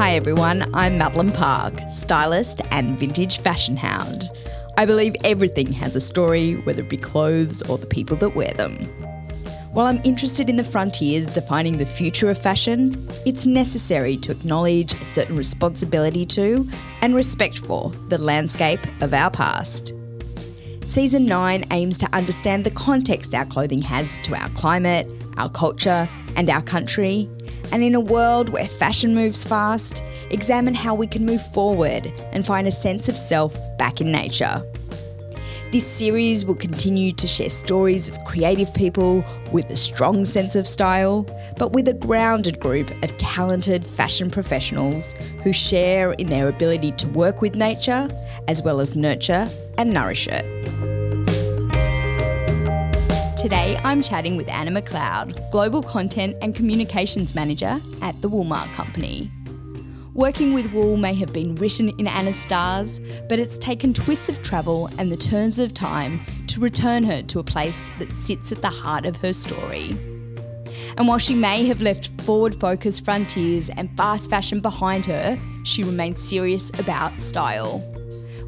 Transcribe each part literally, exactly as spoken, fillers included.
Hi everyone, I'm Madeline Park, stylist and vintage fashion hound. I believe everything has a story, whether it be clothes or the people that wear them. While I'm interested in the frontiers defining the future of fashion, it's necessary to acknowledge a certain responsibility to and respect for the landscape of our past. Season nine aims to understand the context our clothing has to our climate, our culture and our country. And in a world where fashion moves fast, examine how we can move forward and find a sense of self back in nature. This series will continue to share stories of creative people with a strong sense of style, but with a grounded group of talented fashion professionals who share in their ability to work with nature, as well as nurture and nourish it. Today, I'm chatting with Anna McLeod, Global Content and Communications Manager at The Woolmark Company. Working with wool may have been written in Anna's stars, but it's taken twists of travel and the turns of time to return her to a place that sits at the heart of her story. And while she may have left forward-focused frontiers and fast fashion behind her, she remains serious about style.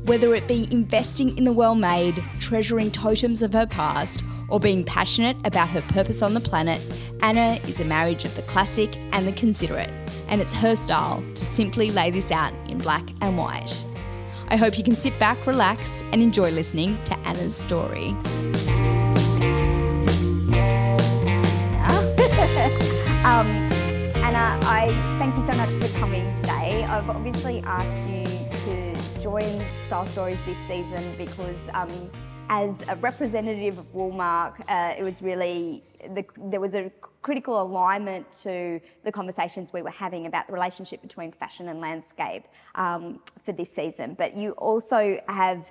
Whether it be investing in the well-made, treasuring totems of her past, or being passionate about her purpose on the planet, Anna is a marriage of the classic and the considerate, and it's her style to simply lay this out in black and white. I hope you can sit back, relax, and enjoy listening to Anna's story. um, Anna, I thank you so much for coming today. I've obviously asked you to join Style Stories this season because um, as a representative of Woolmark, uh, it was really, the, there was a critical alignment to the conversations we were having about the relationship between fashion and landscape um, for this season. But you also have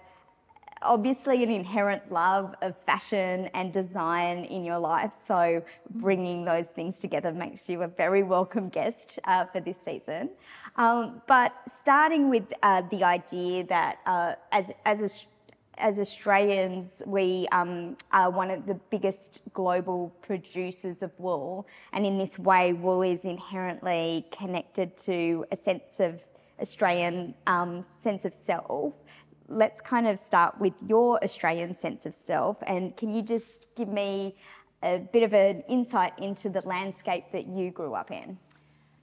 obviously an inherent love of fashion and design in your life, so bringing those things together makes you a very welcome guest uh, for this season. Um, but starting with uh, the idea that uh, as, as a As Australians, we um, are one of the biggest global producers of wool, and in this way, wool is inherently connected to a sense of Australian um, sense of self. Let's kind of start with your Australian sense of self, and can you just give me a bit of an insight into the landscape that you grew up in?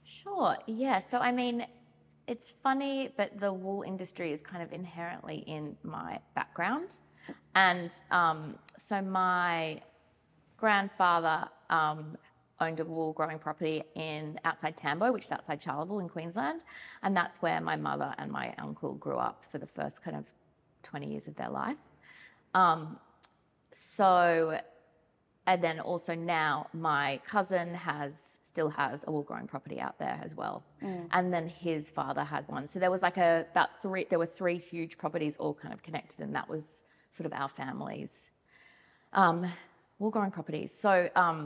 Sure, yeah. So, I mean, it's funny, but the wool industry is kind of inherently in my background. And um, so my grandfather um, owned a wool growing property in outside Tambo, which is outside Charleville in Queensland. And that's where my mother and my uncle grew up for the first kind of twenty years of their life. Um, so, and then also now my cousin has still has a wool growing property out there as well. Mm. And then his father had one. So there was like a, about three, there were three huge properties all kind of connected, and that was sort of our families. Um, wool growing properties. So, um,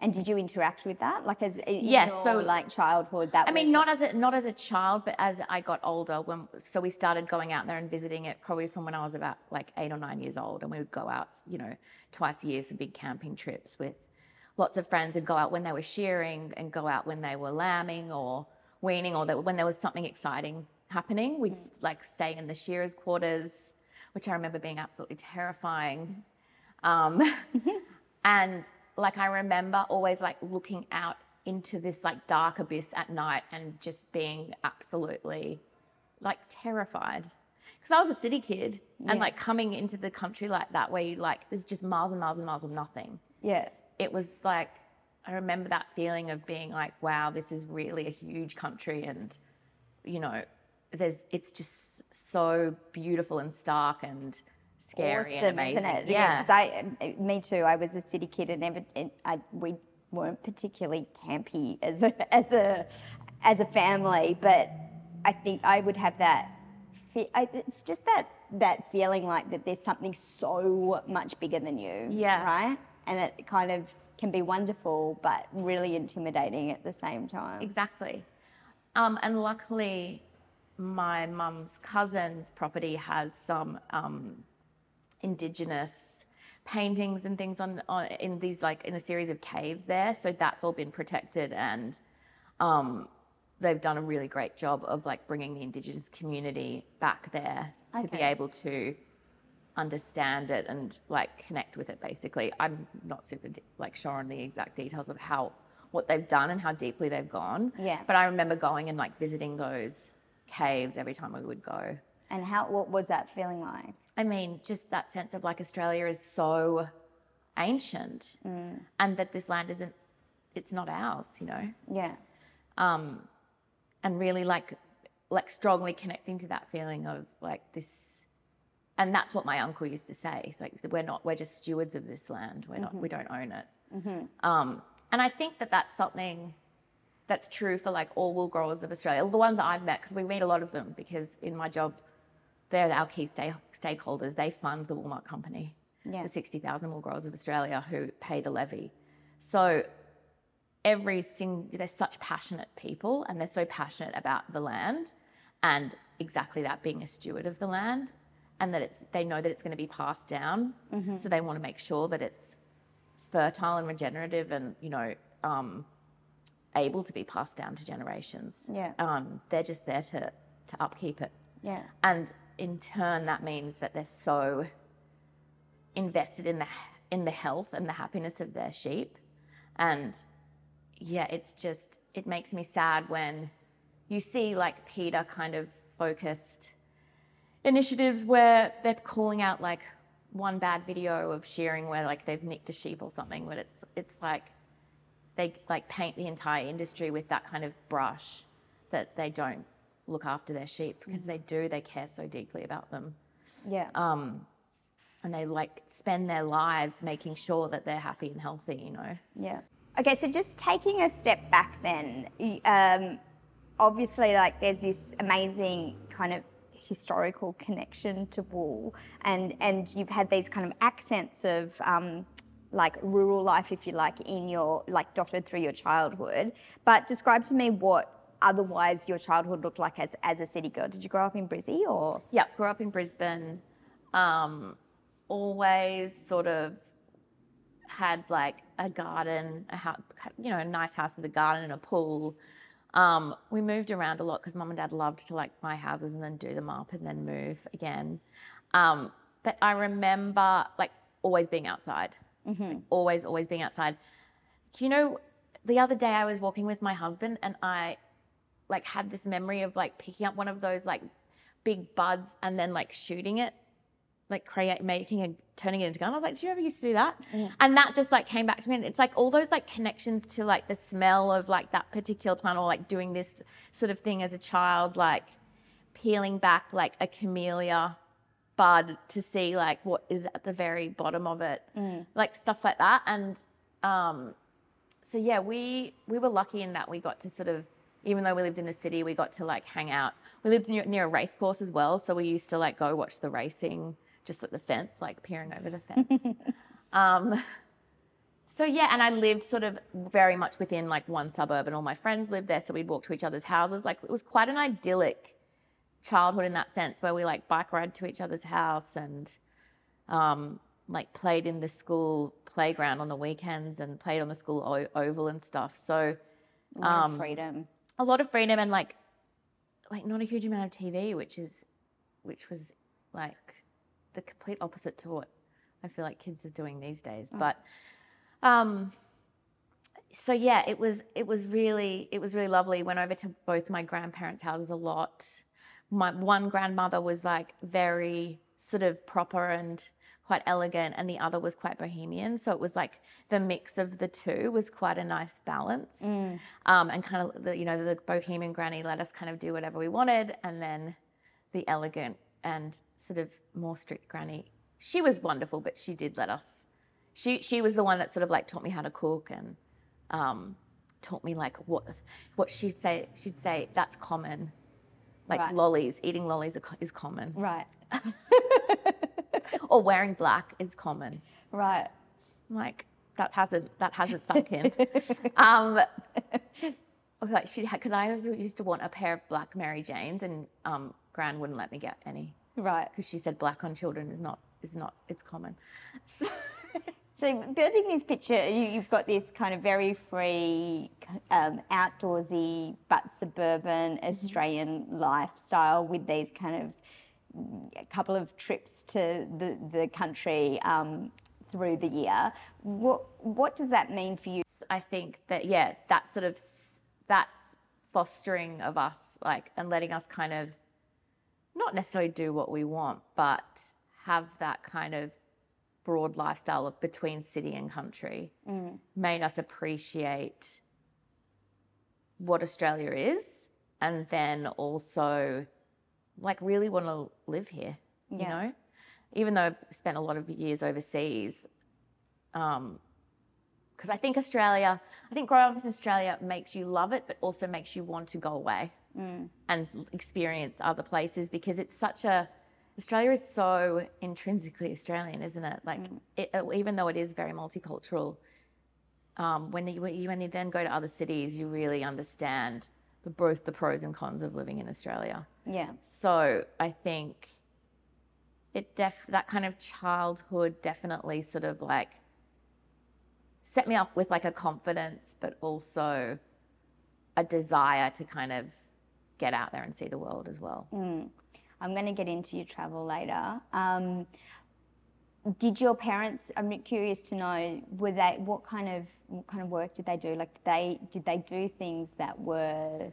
and did you interact with that? Like as in yes, your, so like childhood that I mean not as a not as a child, but as I got older, when so we started going out there and visiting it probably from when I was about like eight or nine years old, and we would go out, you know, twice a year for big camping trips with lots of friends, and go out when they were shearing and go out when they were lambing or weaning, or that when there was something exciting happening. We'd mm. like stay in the shearers' quarters, which I remember being absolutely terrifying. Um, and like I remember always like looking out into this like dark abyss at night and just being absolutely like terrified. Because I was a city kid, yeah. and like coming into the country like that where you like, there's just miles and miles and miles of nothing. Yeah. It was like, I remember that feeling of being like, wow, this is really a huge country, and, you know, there's it's just so beautiful and stark and scary awesome, and amazing. Isn't it? Yeah. yeah I, me too. I was a city kid, and never, and I, we weren't particularly campy as a, as a as a family, but I think I would have that, it's just that, that feeling like that there's something so much bigger than you, yeah. right? And it kind of can be wonderful, but really intimidating at the same time. Exactly. Um, and luckily, my mum's cousin's property has some um, indigenous paintings and things on, on in these like in a series of caves there. So that's all been protected, and um, they've done a really great job of like bringing the Indigenous community back there to okay. be able to understand it and like connect with it basically. I'm not super like sure on the exact details of how what they've done and how deeply they've gone. Yeah. But I remember going and like visiting those caves every time we would go. And how what was that feeling like? I mean, just that sense of like Australia is so ancient mm. and that this land isn't, it's not ours, you know? Yeah. Um, and really like, like strongly connecting to that feeling of like this, and that's what my uncle used to say. It's like, we're not, we're just stewards of this land. We're mm-hmm. not, we don't own it. Mm-hmm. Um, and I think that that's something that's true for like all wool growers of Australia, the ones that I've met, because we meet a lot of them because in my job, they're our key stay- stakeholders. They fund the Woolmark Company, yeah. the sixty thousand wool growers of Australia who pay the levy. So every single, they're such passionate people and they're so passionate about the land and exactly that, being a steward of the land, and that it's, they know that it's going to be passed down. Mm-hmm. So they want to make sure that it's fertile and regenerative and, you know, um, able to be passed down to generations. Yeah. Um, they're just there to, to upkeep it. Yeah. And in turn, that means that they're so invested in the in the health and the happiness of their sheep. And yeah, it's just, it makes me sad when you see like PETA kind of focused initiatives where they're calling out like one bad video of shearing where like they've nicked a sheep or something, but it's it's like they like paint the entire industry with that kind of brush that they don't look after their sheep, because they do, they care so deeply about them. Yeah. Um, and they like spend their lives making sure that they're happy and healthy, you know? Yeah. Okay, so just taking a step back then, um, obviously like there's this amazing kind of historical connection to wool, and, and you've had these kind of accents of um, like rural life, if you like, in your, like dotted through your childhood, but describe to me what otherwise your childhood looked like as, as a city girl. Did you grow up in Brizzy or? Yeah, grew up in Brisbane. Um, always sort of had like a garden, a house, you know, a nice house with a garden and a pool. Um, we moved around a lot because mum and dad loved to like buy houses and then do them up and then move again. Um, but I remember like always being outside, mm-hmm. like, always, always being outside. You know, the other day I was walking with my husband and I, like had this memory of like picking up one of those like big buds and then like shooting it, like create making and turning it into a gun. I was like, do you ever used to do that? Yeah. And that just like came back to me. And it's like all those like connections to like the smell of like that particular plant, or like doing this sort of thing as a child, like peeling back like a camellia bud to see like what is at the very bottom of it, mm. like stuff like that. And um, so yeah, we we were lucky in that we got to sort of, even though we lived in a city, we got to like hang out. We lived near, near a race course as well. So we used to like go watch the racing, just at the fence, like peering over the fence. um, so yeah, and I lived sort of very much within like one suburb and all my friends lived there. So we'd walk to each other's houses. Like it was quite an idyllic childhood in that sense, where we like bike ride to each other's house and um, like played in the school playground on the weekends and played on the school o- oval and stuff. So um, freedom. A lot of freedom and like, like not a huge amount of T V, which is, which was like the complete opposite to what I feel like kids are doing these days. Oh. But, um, so yeah, it was, it was really, it was really lovely. Went over to both my grandparents' houses a lot. My one grandmother was like very sort of proper and quite elegant, and the other was quite bohemian. So it was like the mix of the two was quite a nice balance. Mm. Um, and kind of, the, you know, the bohemian granny let us kind of do whatever we wanted. And then the elegant and sort of more strict granny, she was wonderful, but she did let us, she she was the one that sort of like taught me how to cook and um, taught me like what what she'd say, she'd say, that's common. Like right. lollies, eating lollies are, is common. Right. Or wearing black is common. Right. I'm like, that hasn't, that hasn't sunk in. um, like she had, cause I always used to want a pair of black Mary Janes, and um, Gran wouldn't let me get any. Right. Cause she said black on children is not, is not, it's common. So, So building this picture, you've got this kind of very free, um, outdoorsy but suburban Australian lifestyle with these kind of a couple of trips to the, the country um, through the year. What what does that mean for you? I think that, yeah, that sort of, that's fostering of us, like, and letting us kind of not necessarily do what we want, but have that kind of broad lifestyle of between city and country mm. made us appreciate what Australia is, and then also like really want to live here, yeah. you know? Even though I spent a lot of years overseas, um, because I think Australia, I think growing up in Australia makes you love it, but also makes you want to go away mm. and experience other places, because it's such a, Australia is so intrinsically Australian, isn't it? Like, mm. it, even though it is very multicultural, um, when, the, when you then go to other cities, you really understand the, both the pros and cons of living in Australia. Yeah. So I think it def that kind of childhood definitely sort of like set me up with like a confidence, but also a desire to kind of get out there and see the world as well. Mm. I'm going to get into your travel later. Um, did your parents? I'm curious to know. Were they what kind of what kind of work did they do? Like, did they did they do things that were?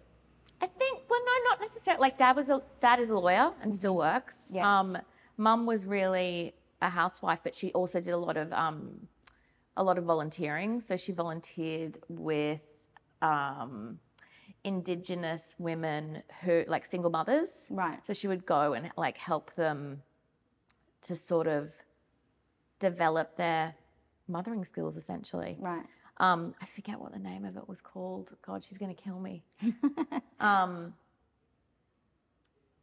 I think, well, no, not necessarily. Like, dad was a dad is a lawyer and still works. Yeah. Um, Mum was really a housewife, but she also did a lot of um, a lot of volunteering. So she volunteered with um, Indigenous women who, like, single mothers. Right. So she would go and like help them to sort of develop their mothering skills, essentially. Right. Um, I forget what the name of it was called. God, she's going to kill me. um,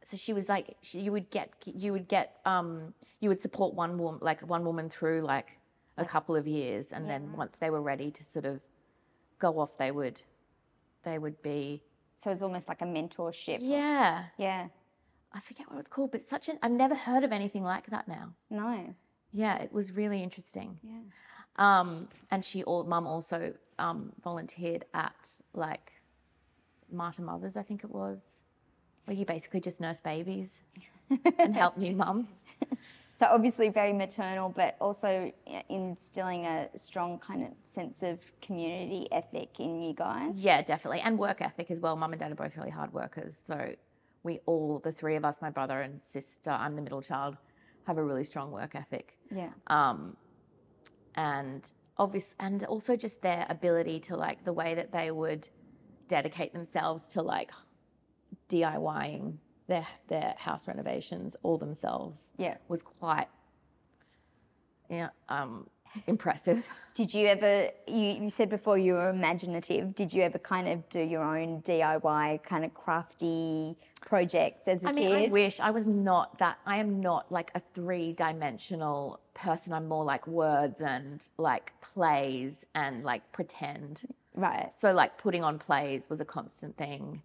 so she was like, she, you would get, you would get, um, you would support one woman, like one woman through like a couple of years. And yeah. then once they were ready to sort of go off, they would, they would be. So it's almost like a mentorship. Yeah. Or, yeah. I forget what it's called, but such an, I've never heard of anything like that now. No. Yeah. It was really interesting. Yeah. Um, and she, all, mum also um, volunteered at like Martyr Mothers, I think it was, where you basically just nurse babies and help new mums. So obviously very maternal, but also instilling a strong kind of sense of community ethic in you guys. Yeah, definitely. And work ethic as well. Mum and dad are both really hard workers. So we all, the three of us, my brother and sister, I'm the middle child, have a really strong work ethic. Yeah. Um, And obvious, and also just their ability to, like, the way that they would dedicate themselves to like DIYing their their house renovations all themselves. Yeah, was quite yeah um, impressive. Did you ever? You, you said before you were imaginative. Did you ever kind of do your own D I Y kind of crafty projects as a kid? I mean, I wish I was not that. I am not like a three-dimensional person. I'm more like words and like plays and like pretend. Right. So like putting on plays was a constant thing,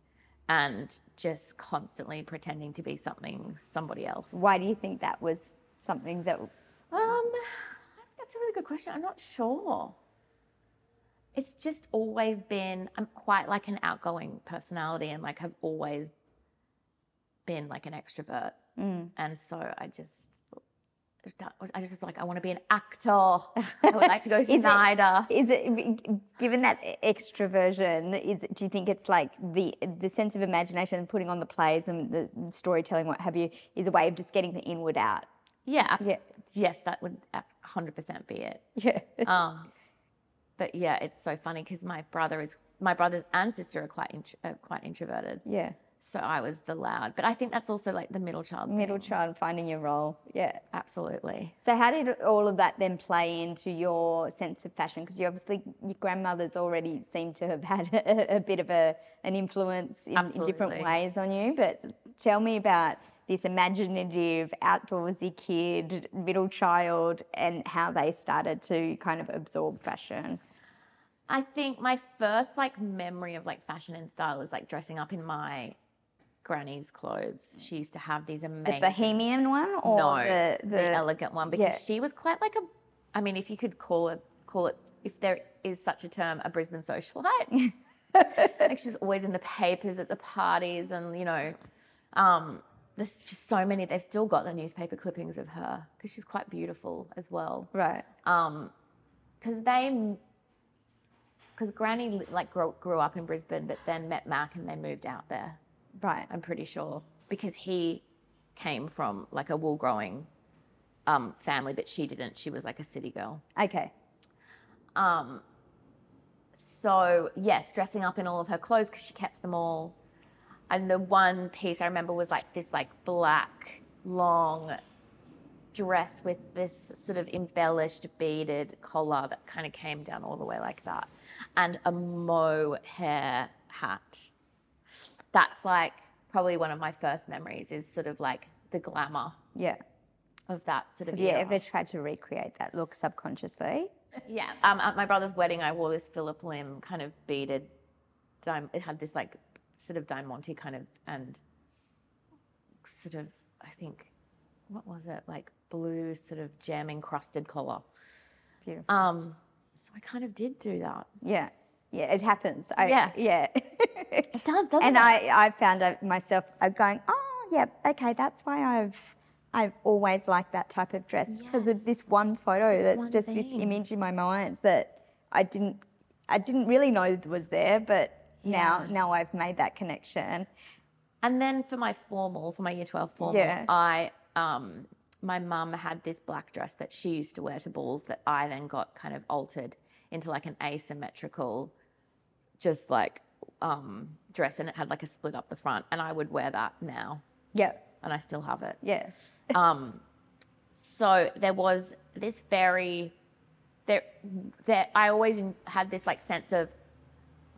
and just constantly pretending to be something, somebody else. Why do you think that was something that? Um, that's a really good question. I'm not sure. It's just always been. I'm quite like an outgoing personality, and like I've always been like an extrovert, mm. and so I just. That was, I just was like, I want to be an actor. I would like to go to NIDA. Is it, given that extroversion, is it, do you think it's like the the sense of imagination, putting on the plays and the storytelling, what have you, is a way of just getting the inward out? Yeah, absolutely. Yeah. Yes, that would one hundred percent be it. Yeah. Um, but yeah, it's so funny because my brother is my brothers and sister are quite intro, are quite introverted. Yeah. So I was the loud, but I think that's also like the middle child thing. Middle child, finding your role, yeah. Absolutely. So how did all of that then play into your sense of fashion? Because you obviously, your grandmother's already seemed to have had a, a bit of a an influence in, in different ways on you, but tell me about this imaginative, outdoorsy kid, middle child, and how they started to kind of absorb fashion. I think my first like memory of like fashion and style is like dressing up in my granny's clothes. She used to have these amazing... The bohemian one or no, the, the... the elegant one because yeah. she was quite like a I mean, if you could call it, call it, if there is such a term, a Brisbane socialite. Like, she was always in the papers at the parties, and, you know, um, there's just so many. They've still got the newspaper clippings of her because she's quite beautiful as well. Right. Um, because they, because Granny, like, grew, grew up in Brisbane, but then met Mac and they moved out there. Right. I'm pretty sure, because he came from, like, a wool growing um, family, but she didn't. She was, like, a city girl. Okay. Um. So, yes, dressing up in all of her clothes because she kept them all. And the one piece I remember was, like, this, like, black, long dress with this sort of embellished beaded collar that kind of came down all the way like that. And a mohair hat. That's, like, probably one of my first memories is sort of, like, the glamour. Yeah. Of that sort of era. Have you ever tried to recreate that look subconsciously? Yeah, um, at my brother's wedding, I wore this Philip Lim kind of beaded, dim- it had this like sort of diamante kind of, and sort of, I think, what was it? Like blue sort of gem encrusted collar. Beautiful. Um, so I kind of did do that. Yeah, yeah, it happens. I, yeah. Yeah. It does, doesn't and it? And I, I found myself going, oh, yeah, okay, that's why I've... I've always liked that type of dress because yes. of this one photo this that's one just thing. This image in my mind that I didn't I didn't really know was there, but yeah. now now I've made that connection. And then for my formal, for my year twelve formal, yeah. I um, my mum had this black dress that she used to wear to balls that I then got kind of altered into like an asymmetrical just like um, dress, and it had like a split up the front, and I would wear that now. Yeah. And I still have it. Yeah. um, so there was this very, there, there. I always had this like sense of,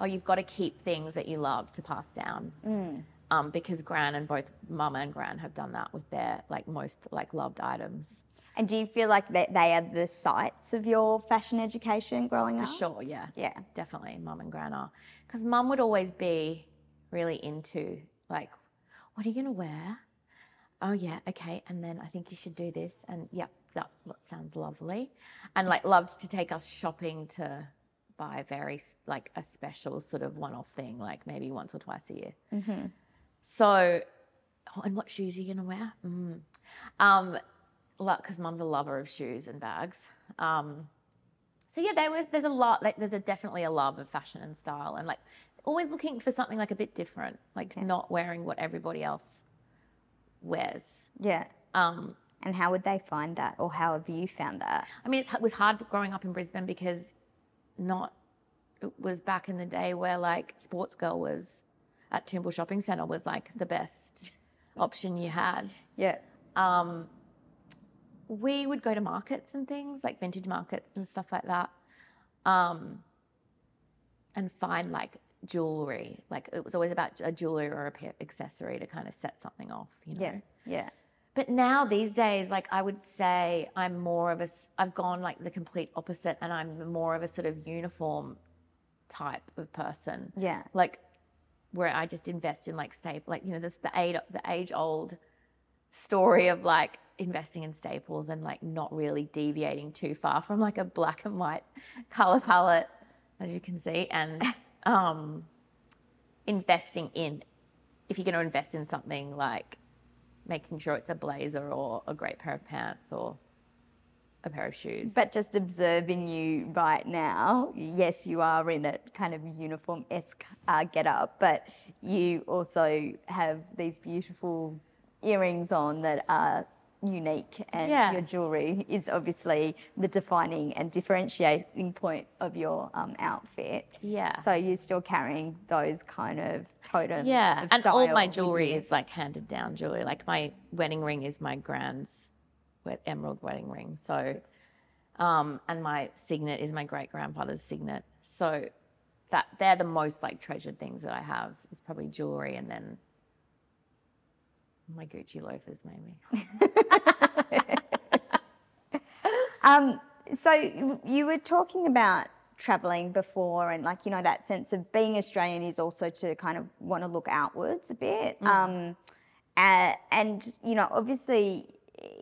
oh, you've got to keep things that you love to pass down, mm. um, because Gran and both Mum and Gran have done that with their like most like loved items. And do you feel like that they are the sites of your fashion education growing up? For sure, yeah, yeah, definitely. Mum and Gran are, because Mum would always be really into like, what are you gonna wear? Oh yeah, okay, and then I think you should do this, and yep, that sounds lovely. And like loved to take us shopping to buy very like a special sort of one-off thing, like maybe once or twice a year. Mm-hmm. So, oh, and what shoes are you gonna wear? Mm. Um, because Mum's a lover of shoes and bags. Um, so yeah, there was there's a lot like there's a, definitely a love of fashion and style, and like always looking for something like a bit different, like yeah. not wearing what everybody else wears. Yeah. Um, and how would they find that, or how have you found that? I mean, it's, it was hard growing up in Brisbane because not it was back in the day where like Sports Girl was at Toombul Shopping Centre was like the best option you had. Yeah. Um, we would go to markets and things like vintage markets and stuff like that, um, and find like jewelry, like it was always about a jewelry or a accessory to kind of set something off, you know. Yeah, yeah. But now these days, like I would say, I'm more of a, I've gone like the complete opposite, and I'm more of a sort of uniform type of person. Yeah. Like where I just invest in like staple, like you know, this the age the age old story of like investing in staples and like not really deviating too far from like a black and white color palette, as you can see, and. Um, investing in, if you're going to invest in something, like making sure it's a blazer or a great pair of pants or a pair of shoes. But just observing you right now, yes, you are in a kind of uniform-esque uh, get-up, but you also have these beautiful earrings on that are unique, and yeah. your jewellery is obviously the defining and differentiating point of your um, outfit. Yeah. So you're still carrying those kind of totems. Yeah, of and style all my jewellery is like handed down jewellery. Like my wedding ring is my grand's emerald wedding ring. So, um, and my signet is my great grandfather's signet. So that they're the most like treasured things that I have is probably jewellery, and then my Gucci loafers, maybe. um, so you were talking about travelling before, and like, you know, that sense of being Australian is also to kind of want to look outwards a bit. Mm. Um, and, and, you know, obviously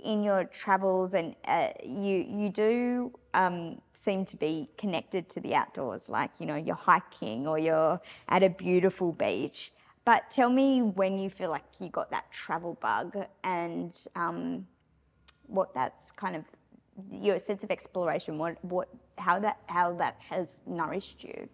in your travels, and uh, you you do um, seem to be connected to the outdoors, like, you know, you're hiking or you're at a beautiful beach. But tell me when you feel like you got that travel bug, and um, what that's kind of your sense of exploration, what what how that how that has nourished you.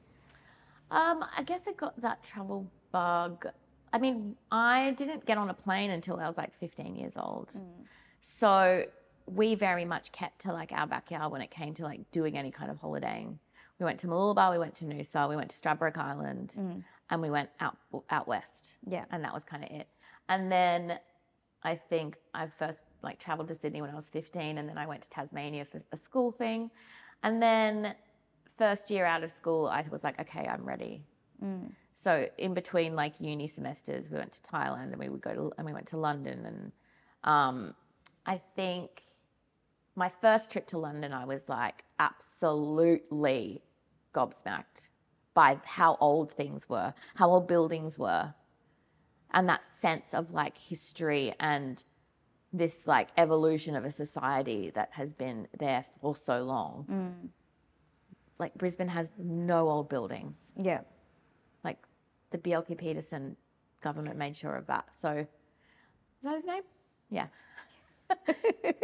Um, I guess I got that travel bug. I mean, I didn't get on a plane until I was like fifteen years old. Mm. So we very much kept to like our backyard when it came to like doing any kind of holidaying. We went to Mooloolaba, we went to Noosa, we went to Stradbroke Island, mm. and we went out out west. Yeah. And that was kind of it. And then I think I first like traveled to Sydney when I was fifteen, and then I went to Tasmania for a school thing. And then first year out of school, I was like, okay, I'm ready. Mm. So in between like uni semesters, we went to Thailand, and we would go to, and we went to London. And um, I think my first trip to London, I was like absolutely gobsmacked by how old things were, how old buildings were, and that sense of like history and this like evolution of a society that has been there for so long. Mm. Like Brisbane has no old buildings. Yeah. Like the B L K Peterson government made sure of that. So, is that his name? Yeah.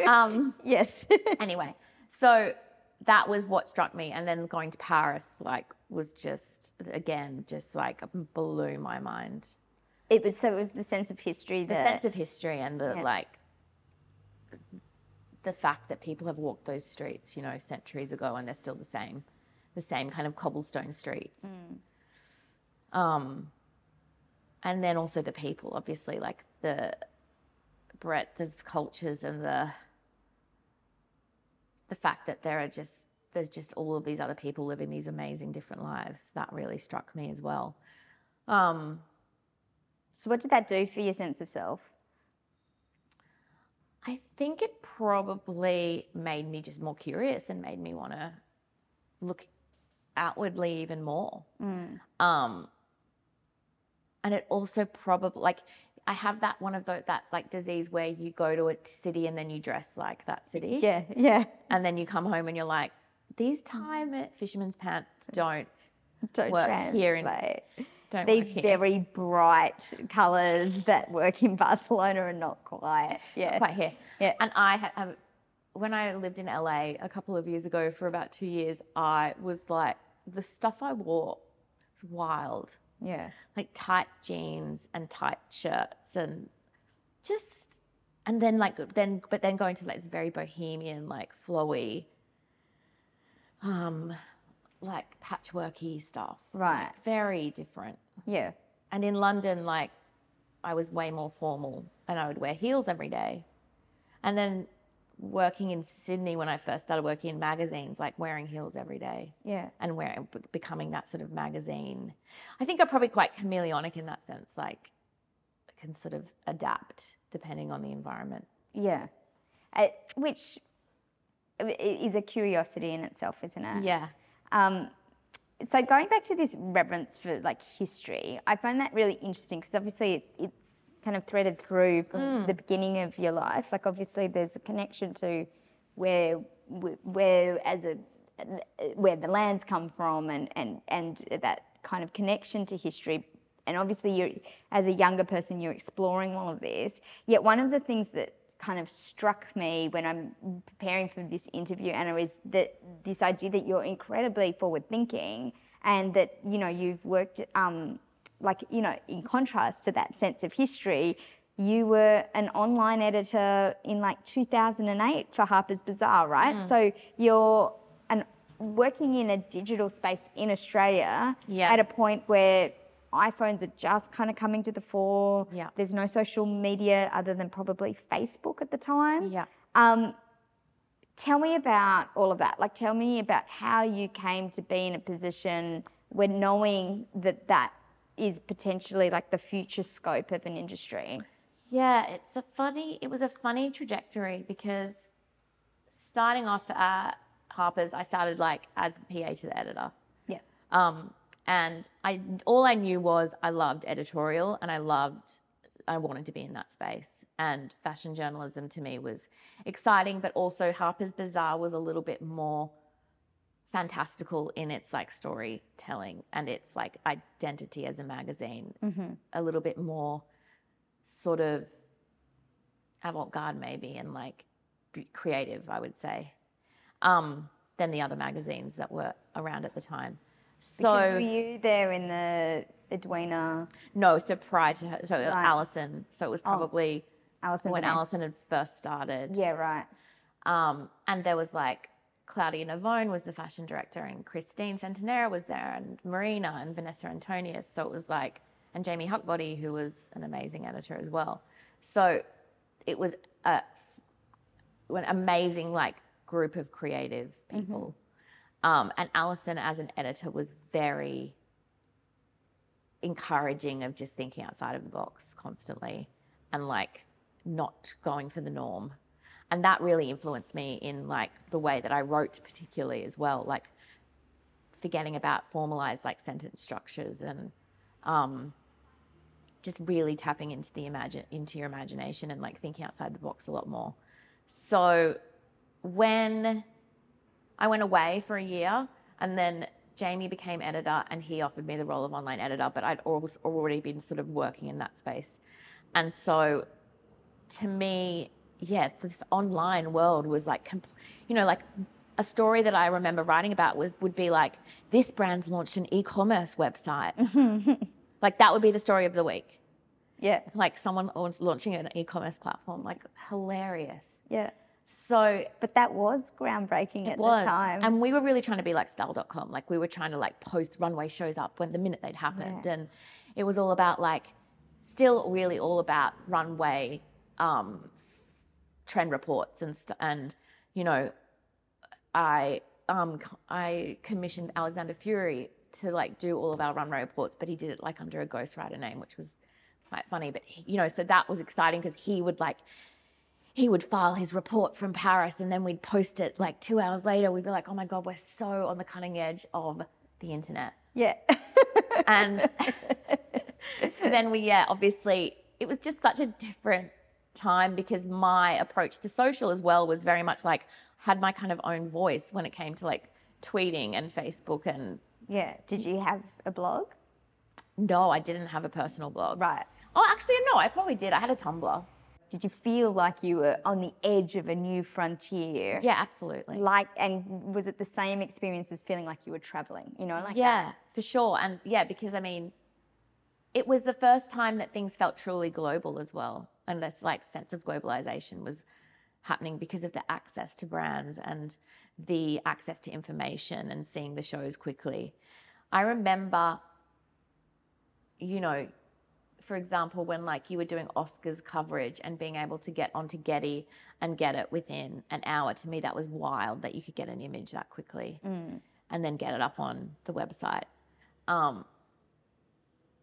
um, yes. Anyway, so that was what struck me. And then going to Paris, like, was just, again, just like blew my mind. It was, so it was the sense of history. That... The sense of history and the, yeah. like, the fact that people have walked those streets, you know, centuries ago, and they're still the same, the same kind of cobblestone streets. Mm. Um, and then also the people, obviously, like the breadth of cultures and the the fact that there are just there's just all of these other people living these amazing different lives. That really struck me as well. Um, so what did that do for your sense of self? I think it probably made me just more curious and made me want to look outwardly even more. Mm. Um, and it also probably, like, I have that one of those, that like disease where you go to a city and then you dress like that city. Yeah, yeah. And then you come home and you're like, these Thai fisherman's pants don't, don't work trans, here. In, like, don't these work here. Very bright colours that work in Barcelona are not quite, yeah. Not quite here. Yeah. And I have, have, when I lived in L A a couple of years ago for about two years, I was like, the stuff I wore was wild. Yeah. Like tight jeans and tight shirts and just, and then like, then, but then going to like this very bohemian, like flowy, um, like patchworky stuff. Right. Like very different. Yeah. And in London, like I was way more formal, and I would wear heels every day. And then working in Sydney, when I first started working in magazines, like wearing heels every day. Yeah. And wearing, becoming that sort of magazine. I think I'm probably quite chameleonic in that sense, like I can sort of adapt depending on the environment. Yeah. Uh, which is a curiosity in itself, isn't it? Yeah. Um, so going back to this reverence for like history, I find that really interesting, because obviously it, it's kind of threaded through from mm. the beginning of your life. Like obviously there's a connection to where where as a where the lands come from, and and and that kind of connection to history. And obviously you, as a younger person, you're exploring all of this. Yet one of the things that kind of struck me when I'm preparing for this interview, Anna, is that this idea that you're incredibly forward thinking, and that, you know, you've worked um like, you know, in contrast to that sense of history, you were an online editor in like two thousand eight for Harper's Bazaar, right? Mm. So you're an, working in a digital space in Australia, yeah. at a point where iPhones are just kind of coming to the fore. Yeah. There's no social media other than probably Facebook at the time. Yeah. Um, tell me about all of that. Like, tell me about how you came to be in a position where knowing that that is potentially like the future scope of an industry. Yeah, it's a funny, it was a funny trajectory, because starting off at Harper's, I started like as the P A to the editor. Yeah. Um, and I all I knew was I loved editorial, and I loved I wanted to be in that space. And fashion journalism to me was exciting, but also Harper's Bazaar was a little bit more fantastical in its like storytelling and its like identity as a magazine, mm-hmm. a little bit more sort of avant-garde maybe and like creative, I would say, um, than the other magazines that were around at the time. So because were you there in the Edwina? No, so prior to her, so right. Allison. So it was probably oh, Allison when Vanessa. Allison had first started. Yeah, right. Um, and there was like Claudia Navone was the fashion director, and Christine Centenera was there, and Marina and Vanessa Antonius. So it was like, and Jamie Huckbody, who was an amazing editor as well. So it was a, an amazing like group of creative people. Mm-hmm. Um, and Allison, as an editor, was very encouraging of just thinking outside of the box constantly and, like, not going for the norm. And that really influenced me in, like, the way that I wrote particularly as well, like forgetting about formalised, like, sentence structures and um, just really tapping into the imagine into your imagination and, like, thinking outside the box a lot more. So when I went away for a year and then Jamie became editor and he offered me the role of online editor, but I'd already been sort of working in that space. And so to me, yeah, this online world was like, compl- you know, like a story that I remember writing about was would be like, this brand's launched an e-commerce website. Like that would be the story of the week. Yeah. Like someone launching an e-commerce platform, like hilarious. Yeah. So, but that was groundbreaking at was. the time. And we were really trying to be like style dot com. Like we were trying to like post runway shows up when the minute they'd happened. Yeah. And it was all about like, still really all about runway um, trend reports and, st- and you know, I, um, I commissioned Alexander Fury to like do all of our runway reports, but he did it like under a ghostwriter name, which was quite funny. But, he, you know, so that was exciting because he would like, he would file his report from Paris and then we'd post it like two hours later. We'd be like, oh my God, we're so on the cutting edge of the internet. Yeah. And then we, yeah, obviously it was just such a different time because my approach to social as well was very much like had my kind of own voice when it came to like tweeting and Facebook and. Yeah. Did you have a blog? No, I didn't have a personal blog. Right. Oh, actually, no, I probably did. I had a Tumblr. Did you feel like you were on the edge of a new frontier? Yeah, absolutely. Like, and was it the same experience as feeling like you were traveling, you know? Like yeah, that? For sure. And yeah, because I mean, it was the first time that things felt truly global as well. And this like sense of globalization was happening because of the access to brands and the access to information and seeing the shows quickly. I remember, you know, for example, when like you were doing Oscars coverage and being able to get onto Getty and get it within an hour, to me that was wild that you could get an image that quickly mm. and then get it up on the website. Um,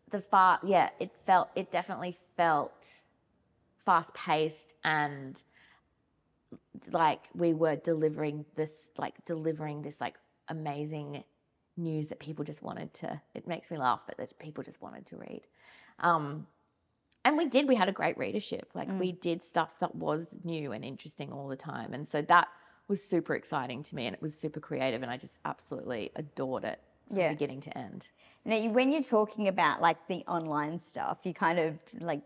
the far, yeah, it felt, it definitely felt fast paced and like we were delivering this, like delivering this like amazing news that people just wanted to, it makes me laugh, but that people just wanted to read. Um, and we did, we had a great readership. Like mm. we did stuff that was new and interesting all the time. And so that was super exciting to me and it was super creative and I just absolutely adored it from yeah. beginning to end. Now, you, when you're talking about like the online stuff, you kind of like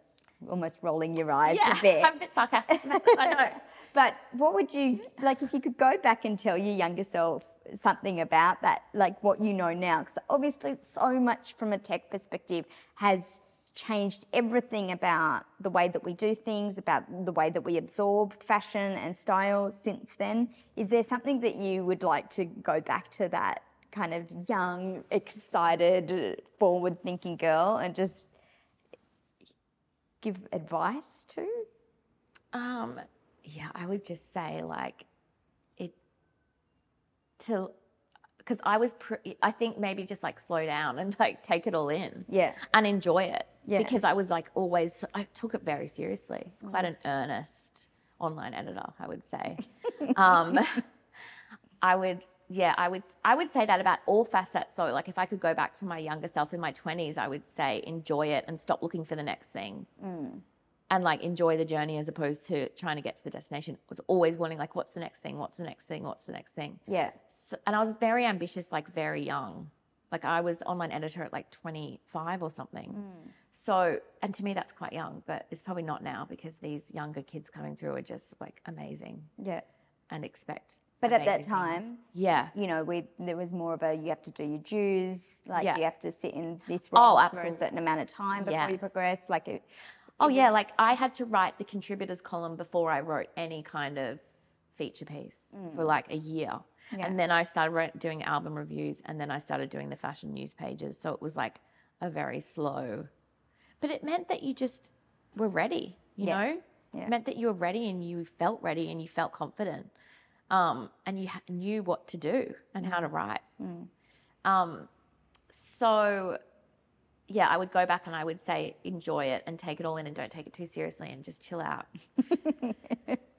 almost rolling your eyes yeah, a bit. Yeah, I'm a bit sarcastic, I know. But what would you, like if you could go back and tell your younger self something about that, like what you know now, because obviously so much from a tech perspective has changed everything about the way that we do things, about the way that we absorb fashion and style since then. Is there something that you would like to go back to that kind of young, excited, forward-thinking girl and just give advice to? Um, yeah, I would just say like it to... Because I was, pre- I think maybe just like slow down and like take it all in, yeah, and enjoy it. Yeah. Because I was like always, I took it very seriously. It's quite an earnest online editor, I would say. um, I would, yeah, I would I would say that about all facets. So like if I could go back to my younger self in my twenties, I would say enjoy it and stop looking for the next thing. Mm. And like enjoy the journey as opposed to trying to get to the destination. I was always wanting like, what's the next thing? What's the next thing? What's the next thing? Yeah. So, and I was very ambitious, like very young. Like I was online editor at like twenty-five or something. Mm. So, and to me that's quite young, but it's probably not now because these younger kids coming through are just like amazing. Yeah. And expect But at that time, things. yeah, you know, we there was more of a you have to do your dues, like yeah. you have to sit in this role oh, for a certain amount of time before yeah. you progress. Like, it, it oh was... yeah, like I had to write the contributors column before I wrote any kind of feature piece mm. for like a year, yeah. and then I started doing album reviews, and then I started doing the fashion news pages. So it was like a very slow, but it meant that you just were ready. You yeah. know, yeah. It meant that you were ready and you felt ready and you felt confident. Um, and you ha- knew what to do and how to write. Mm. Um, so, yeah, I would go back and I would say enjoy it and take it all in and don't take it too seriously and just chill out.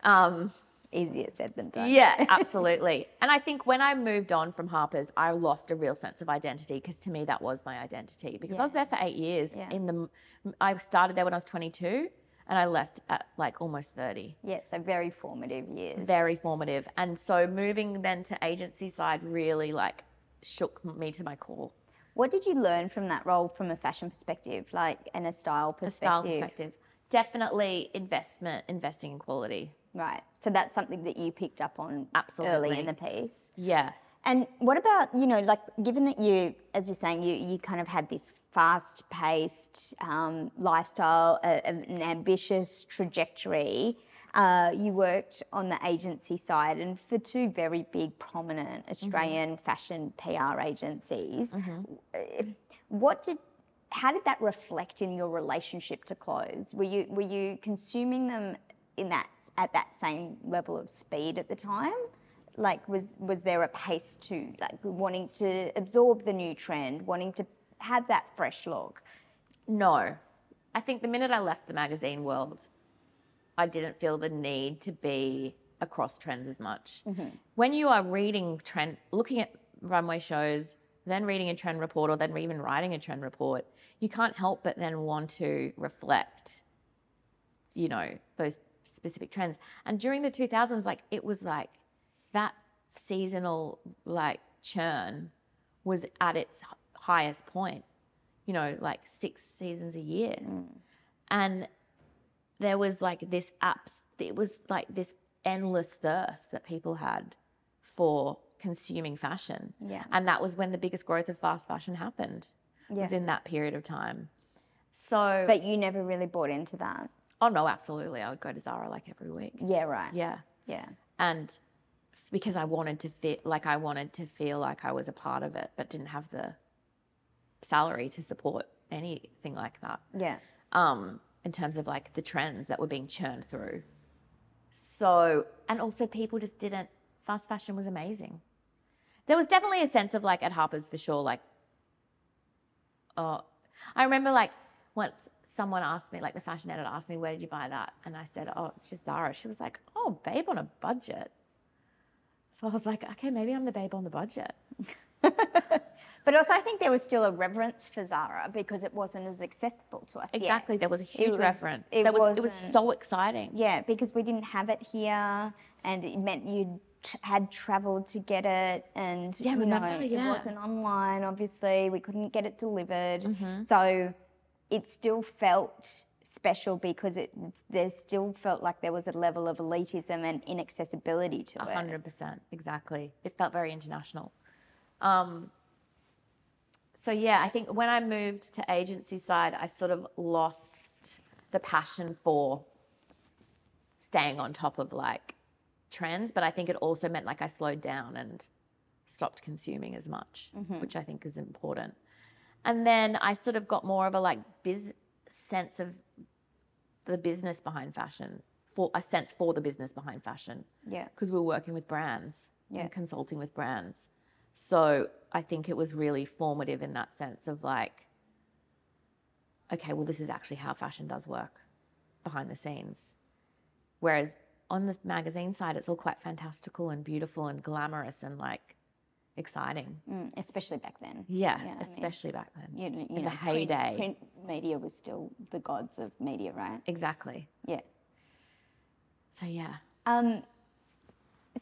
um, Easier said than done. Yeah, absolutely. And I think when I moved on from Harper's, I lost a real sense of identity because to me that was my identity because yeah. I was there for eight years. Yeah. In the, I started there when I was twenty-two. And I left at like almost thirty. Yeah, so very formative years. Very formative. And so moving then to agency side really like shook me to my core. What did you learn from that role from a fashion perspective, like and a style perspective? A style perspective. Definitely investment, investing in quality. Right. So that's something that you picked up on Absolutely. early in the piece. Yeah. And what about, you know, like given that you, as you're saying, you you kind of had this fast-paced um, lifestyle, uh, an ambitious trajectory, uh, you worked on the agency side and for two very big, prominent Australian mm-hmm. fashion P R agencies. Mm-hmm. What did, how did that reflect in your relationship to clothes? Were you were you consuming them in that at that same level of speed at the time? Like, was was there a pace to, like, wanting to absorb the new trend, wanting to have that fresh look? No. I think the minute I left the magazine world, I didn't feel the need to be across trends as much. Mm-hmm. When you are reading trend, looking at runway shows, then reading a trend report or then even writing a trend report, you can't help but then want to reflect, you know, those specific trends. And during the two thousands, like, it was like, that seasonal like churn was at its highest point, you know, like six seasons a year. Mm. And there was like this abs- it was like this endless thirst that people had for consuming fashion. Yeah. And that was when the biggest growth of fast fashion happened, yeah. was in that period of time. So, but you never really bought into that? Oh no, absolutely. I would go to Zara like every week. Yeah, right. Yeah. Yeah. And because I wanted to feel like I wanted to feel like I was a part of it, but didn't have the salary to support anything like that. Yeah. Um, in terms of like the trends that were being churned through. So, and also people just didn't, fast fashion was amazing. There was definitely a sense of like at Harper's for sure, like, oh, I remember like once someone asked me, like the fashion editor asked me, where did you buy that? And I said, oh, it's just Zara. She was like, oh, babe on a budget. So I was like, okay, maybe I'm the babe on the budget. But also I think there was still a reverence for Zara because it wasn't as accessible to us exactly, yet. Exactly, there was a huge was, reverence. It, there was, it was so exciting. Yeah, because we didn't have it here and it meant you t- had travelled to get it and yeah, you remember, know, yeah. it wasn't online, obviously. We couldn't get it delivered. Mm-hmm. So it still felt special because it there still felt like there was a level of elitism and inaccessibility to it. one hundred percent, exactly. It felt very international. Um, so yeah, I think when I moved to agency side, I sort of lost the passion for staying on top of like trends, but I think it also meant like I slowed down and stopped consuming as much, mm-hmm. which I think is important. And then I sort of got more of a like biz sense of the business behind fashion, for a sense for the business behind fashion. Yeah. Because we were working with brands yeah. and consulting with brands. So I think it was really formative in that sense of like, okay, well, this is actually how fashion does work behind the scenes. Whereas on the magazine side, it's all quite fantastical and beautiful and glamorous and like exciting. Mm, especially back then. Yeah, yeah especially I mean, back then. You, you In know, the heyday. Print, print media was still the gods of media, right? Exactly. Yeah. So, yeah. Um.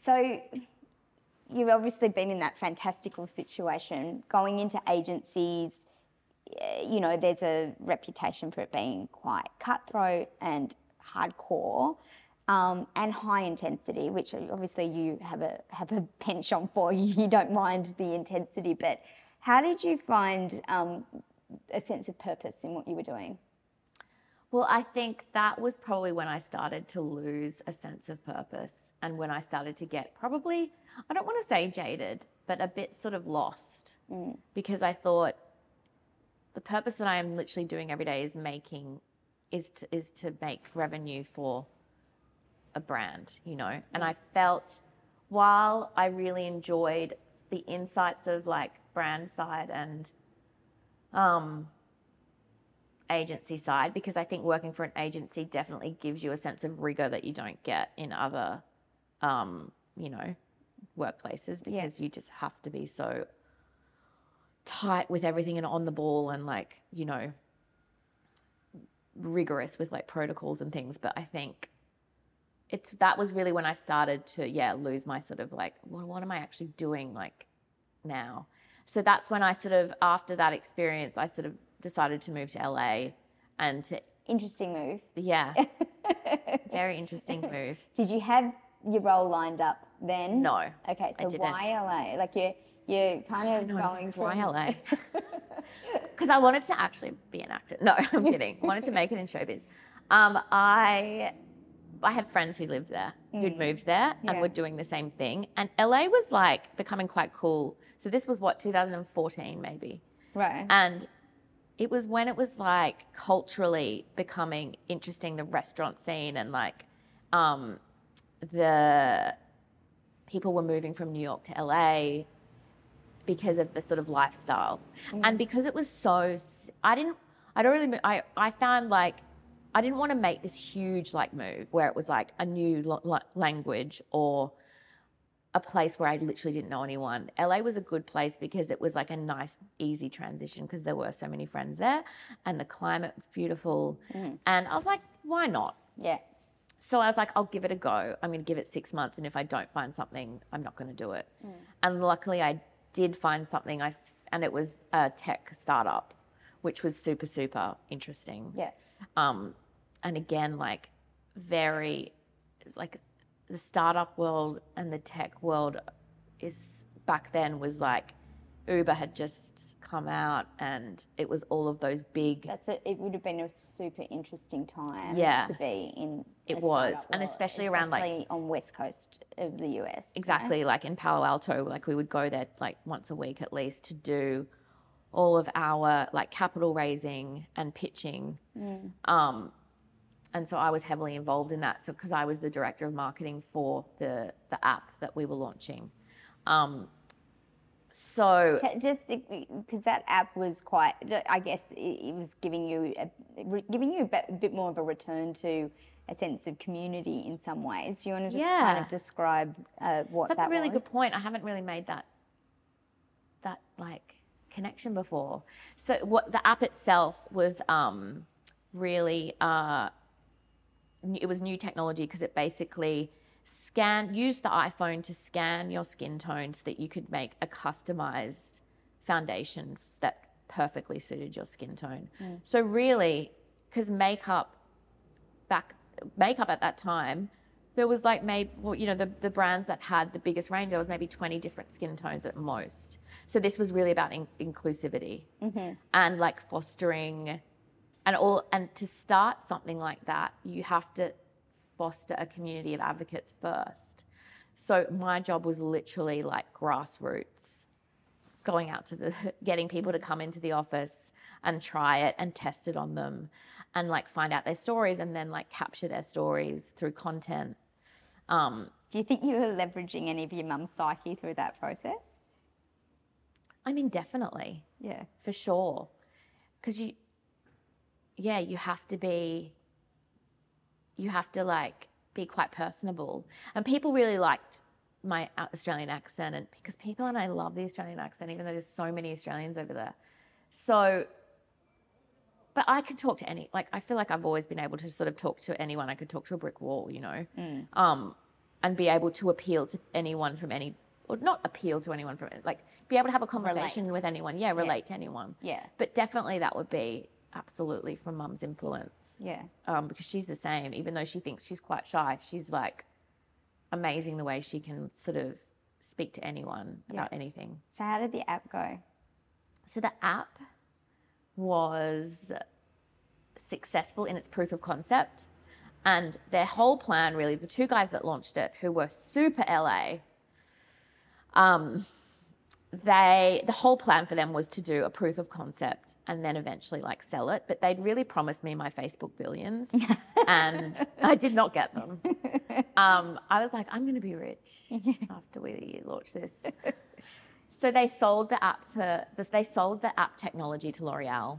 So you've obviously been in that fantastical situation, going into agencies, you know, there's a reputation for it being quite cutthroat and hardcore, um, and high intensity, which obviously you have a have a penchant for. You don't mind the intensity, but how did you find um, a sense of purpose in what you were doing? Well, I think that was probably when I started to lose a sense of purpose, and when I started to get probably, I don't want to say jaded, but a bit sort of lost, mm. because I thought, the purpose that I am literally doing every day is making, is to, is to make revenue for a brand, you know. And I felt, while I really enjoyed the insights of like brand side and um, agency side, because I think working for an agency definitely gives you a sense of rigor that you don't get in other, um, you know, workplaces, because yeah. you just have to be so tight with everything and on the ball and like, you know, rigorous with like protocols and things. But I think it's, that was really when I started to, yeah, lose my sort of like, well, what am I actually doing like now? So that's when I sort of, after that experience, I sort of decided to move to L A and to... Interesting move. Yeah. Very interesting move. Did you have your role lined up then? No. Okay, so why L A? Like you're... You're kind of going for L A. Because I wanted to actually be an actor. No, I'm kidding. I wanted to make it in showbiz. Um, I I had friends who lived there, mm. who'd moved there yeah. and were doing the same thing. And L A was like becoming quite cool. So this was what, two thousand fourteen maybe? Right. And it was when it was like culturally becoming interesting, the restaurant scene, and like um, the people were moving from New York to L A because of the sort of lifestyle. Mm. And because it was so, I didn't, I don't really, I, I found like, I didn't want to make this huge like move where it was like a new lo- lo- language or a place where I literally didn't know anyone. L A was a good place because it was like a nice, easy transition because there were so many friends there and the climate was beautiful. Mm. And I was like, why not? Yeah. So I was like, I'll give it a go. I'm going to give it six months. And if I don't find something, I'm not going to do it. Mm. And luckily I did find something, I and it was a tech startup, which was super, super interesting. Yeah. Um, and again, like very, like the startup world and the tech world is back then was like Uber had just come out and it was all of those big. That's it. It would have been a super interesting time yeah. to be in. It was, and especially, especially around like on West Coast of the U S. Exactly, right? Like in Palo Alto, like we would go there like once a week at least to do all of our like capital raising and pitching. Mm. Um, and so I was heavily involved in that. So because I was the director of marketing for the the app that we were launching. Um, So just because that app was quite, I guess it was giving you a, giving you a bit more of a return to a sense of community in some ways. Do you want to just yeah. kind of describe uh, what That's that was? That's a really was? good point. I haven't really made that that like connection before. So what the app itself was um, really uh, it was new technology because it basically. Scan, use the iPhone to scan your skin tone so that you could make a customized foundation that perfectly suited your skin tone. Mm. So really, because makeup back, makeup at that time, there was like maybe, well, you know, the, the brands that had the biggest range, there was maybe twenty different skin tones at most. So this was really about in- inclusivity mm-hmm. and like fostering and all, and to start something like that, you have to foster a community of advocates first. So my job was literally like grassroots, going out to the, getting people to come into the office and try it and test it on them and like find out their stories and then like capture their stories through content. Um, Do you think you were leveraging any of your mum's psyche through that process? I mean, definitely. Yeah. For sure. Because you, yeah, you have to be, you have to like be quite personable, and people really liked my Australian accent, and because people, and I love the Australian accent, even though there's so many Australians over there. So, but I could talk to any, like, I feel like I've always been able to sort of talk to anyone. I could talk to a brick wall, you know, mm. um, and be able to appeal to anyone from any, or not appeal to anyone from, like, be able to have a conversation relate. with anyone. Yeah, relate yeah. to anyone. Yeah. But definitely that would be absolutely from mum's influence. Yeah. Um, because she's the same, even though she thinks she's quite shy, she's like amazing the way she can sort of speak to anyone yeah. about anything. So how did the app go? So the app was successful in its proof of concept, and their whole plan, really, the two guys that launched it, who were super L A, um, they, the whole plan for them was to do a proof of concept and then eventually like sell it. But they'd really promised me my Facebook billions and I did not get them. Um, I was like, I'm going to be rich after we launch this. So they sold the app to, they sold the app technology to L'Oreal,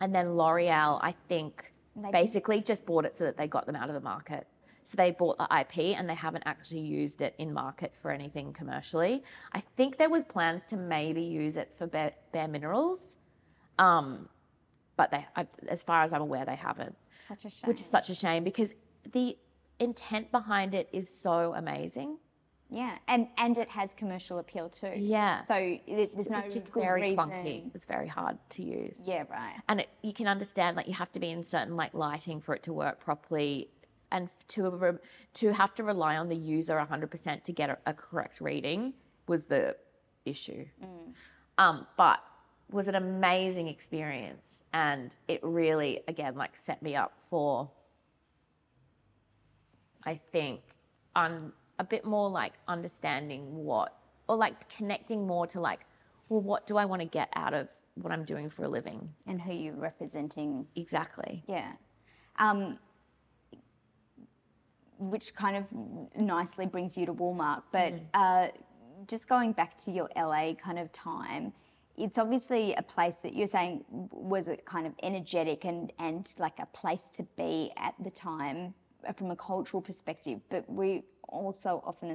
and then L'Oreal, I think, Maybe. basically just bought it so that they got them out of the market. So they bought the I P and they haven't actually used it in market for anything commercially. I think there was plans to maybe use it for Bare, bare Minerals, um, but they, I, as far as I'm aware, they haven't. Such a shame. Which is such a shame, because the intent behind it is so amazing. Yeah, and, and it has commercial appeal too. Yeah. So it, there's it no was just good very reason. Clunky. It was very hard to use. Yeah, right. And it, you can understand, like, you have to be in certain like lighting for it to work properly, and to re- to have to rely on the user one hundred percent to get a, a correct reading was the issue. Mm. Um, but it was an amazing experience, and it really, again, like set me up for, I think, un- a bit more like understanding what, or like connecting more to like, well, what do I want to get out of what I'm doing for a living? And who you're representing. Exactly. Yeah. Um, which kind of nicely brings you to Woolmark, but mm. uh, just going back to your L A kind of time, it's obviously a place that you're saying was a kind of energetic and, and like a place to be at the time from a cultural perspective, but we also often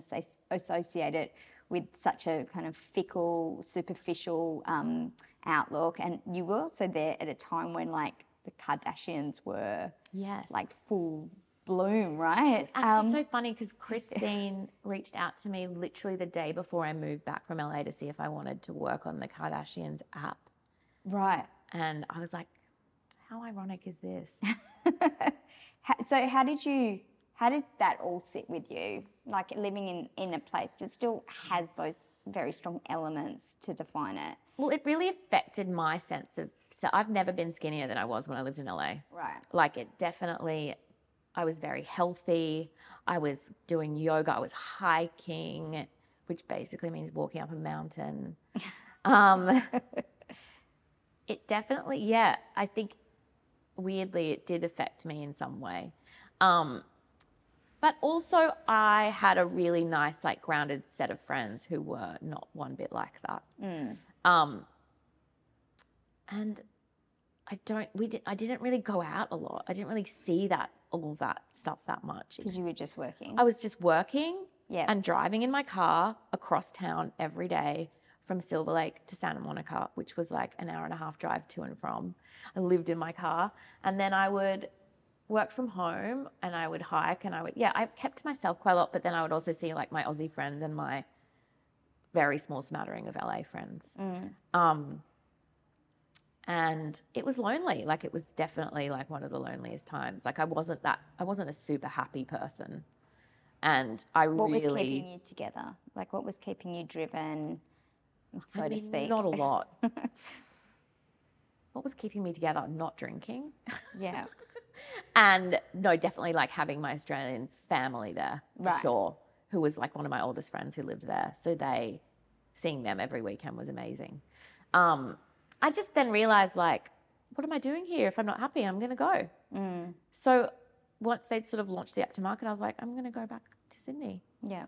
associate it with such a kind of fickle, superficial um, outlook. And you were also there at a time when like the Kardashians were yes. like full bloom, right? It's actually um, so funny, because Christine reached out to me literally the day before I moved back from L A to see if I wanted to work on the Kardashians app. Right. And I was like, how ironic is this? So how did you, how did that all sit with you? Like living in, in a place that still has those very strong elements to define it. Well, it really affected my sense of, so I've never been skinnier than I was when I lived in L A. Right. Like it definitely, I was very healthy. I was doing yoga. I was hiking, which basically means walking up a mountain. Um, it definitely, yeah, I think weirdly it did affect me in some way. Um, but also I had a really nice, like, grounded set of friends who were not one bit like that. Mm. Um, and I don't, we did, I didn't really go out a lot. I didn't really see that, all that stuff that much. Because you were just working. I was just working yep. and driving in my car across town every day from Silver Lake to Santa Monica, which was like an hour and a half drive to and from. I lived in my car, and then I would work from home and I would hike, and I would, yeah, I kept to myself quite a lot, but then I would also see like my Aussie friends and my very small smattering of L A friends. Mm. Um, and it was lonely. Like it was definitely like one of the loneliest times. Like I wasn't that, I wasn't a super happy person. And I what really. What was keeping you together? Like what was keeping you driven, so I mean, to speak? Not a lot. What was keeping me together? Not drinking. Yeah. And no, definitely like having my Australian family there for right. sure, who was like one of my oldest friends who lived there. So they, seeing them every weekend was amazing. Um, I just then realised, like, what am I doing here? If I'm not happy, I'm going to go. Mm. So once they'd sort of launched the app to market, I was like, I'm going to go back to Sydney. Yeah.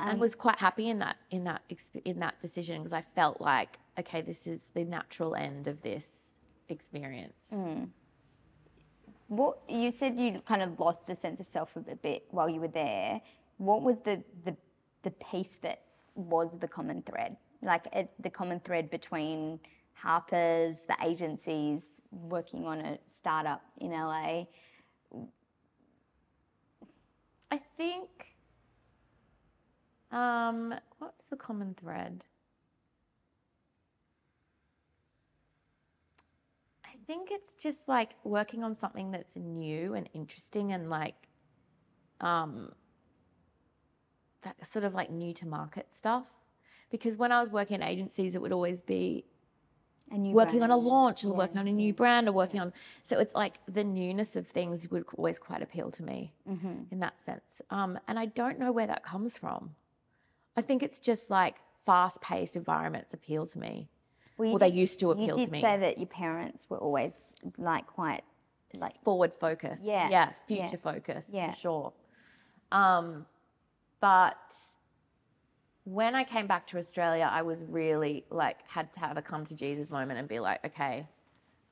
Um, and was quite happy in that in that, in that decision, because I felt like, okay, this is the natural end of this experience. Mm. What you said, you kind of lost a sense of self a bit while you were there. What was the, the the piece that was the common thread. Like it, the common thread between Harper's, the agencies, working on a startup in L A. I think, um, what's the common thread? I think it's just like working on something that's new and interesting and like, um, that sort of like new to market stuff. Because when I was working in agencies, it would always be a new working brand. on a launch or yeah. working on a new brand or working yeah. on... So it's like the newness of things would always quite appeal to me mm-hmm. in that sense. Um, and I don't know where that comes from. I think it's just like fast-paced environments appeal to me. Well, or did, they used to appeal to me. You did say that your parents were always like quite... like forward-focused. Yeah. Yeah, future-focused yeah. for sure. Um, but... When I came back to Australia, I was really like had to have a come to Jesus moment and be like, okay,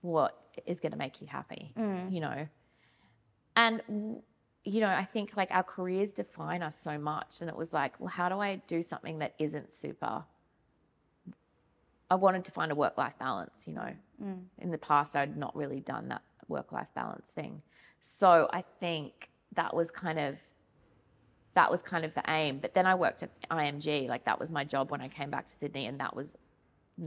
what is going to make you happy, mm. you know? And, you know, I think like our careers define us so much. And it was like, well, how do I do something that isn't super? I wanted to find a work-life balance, you know. Mm. In the past, I'd not really done that work-life balance thing. So I think that was kind of, That was kind of the aim. But then I worked at I M G. Like, that was my job when I came back to Sydney, and that was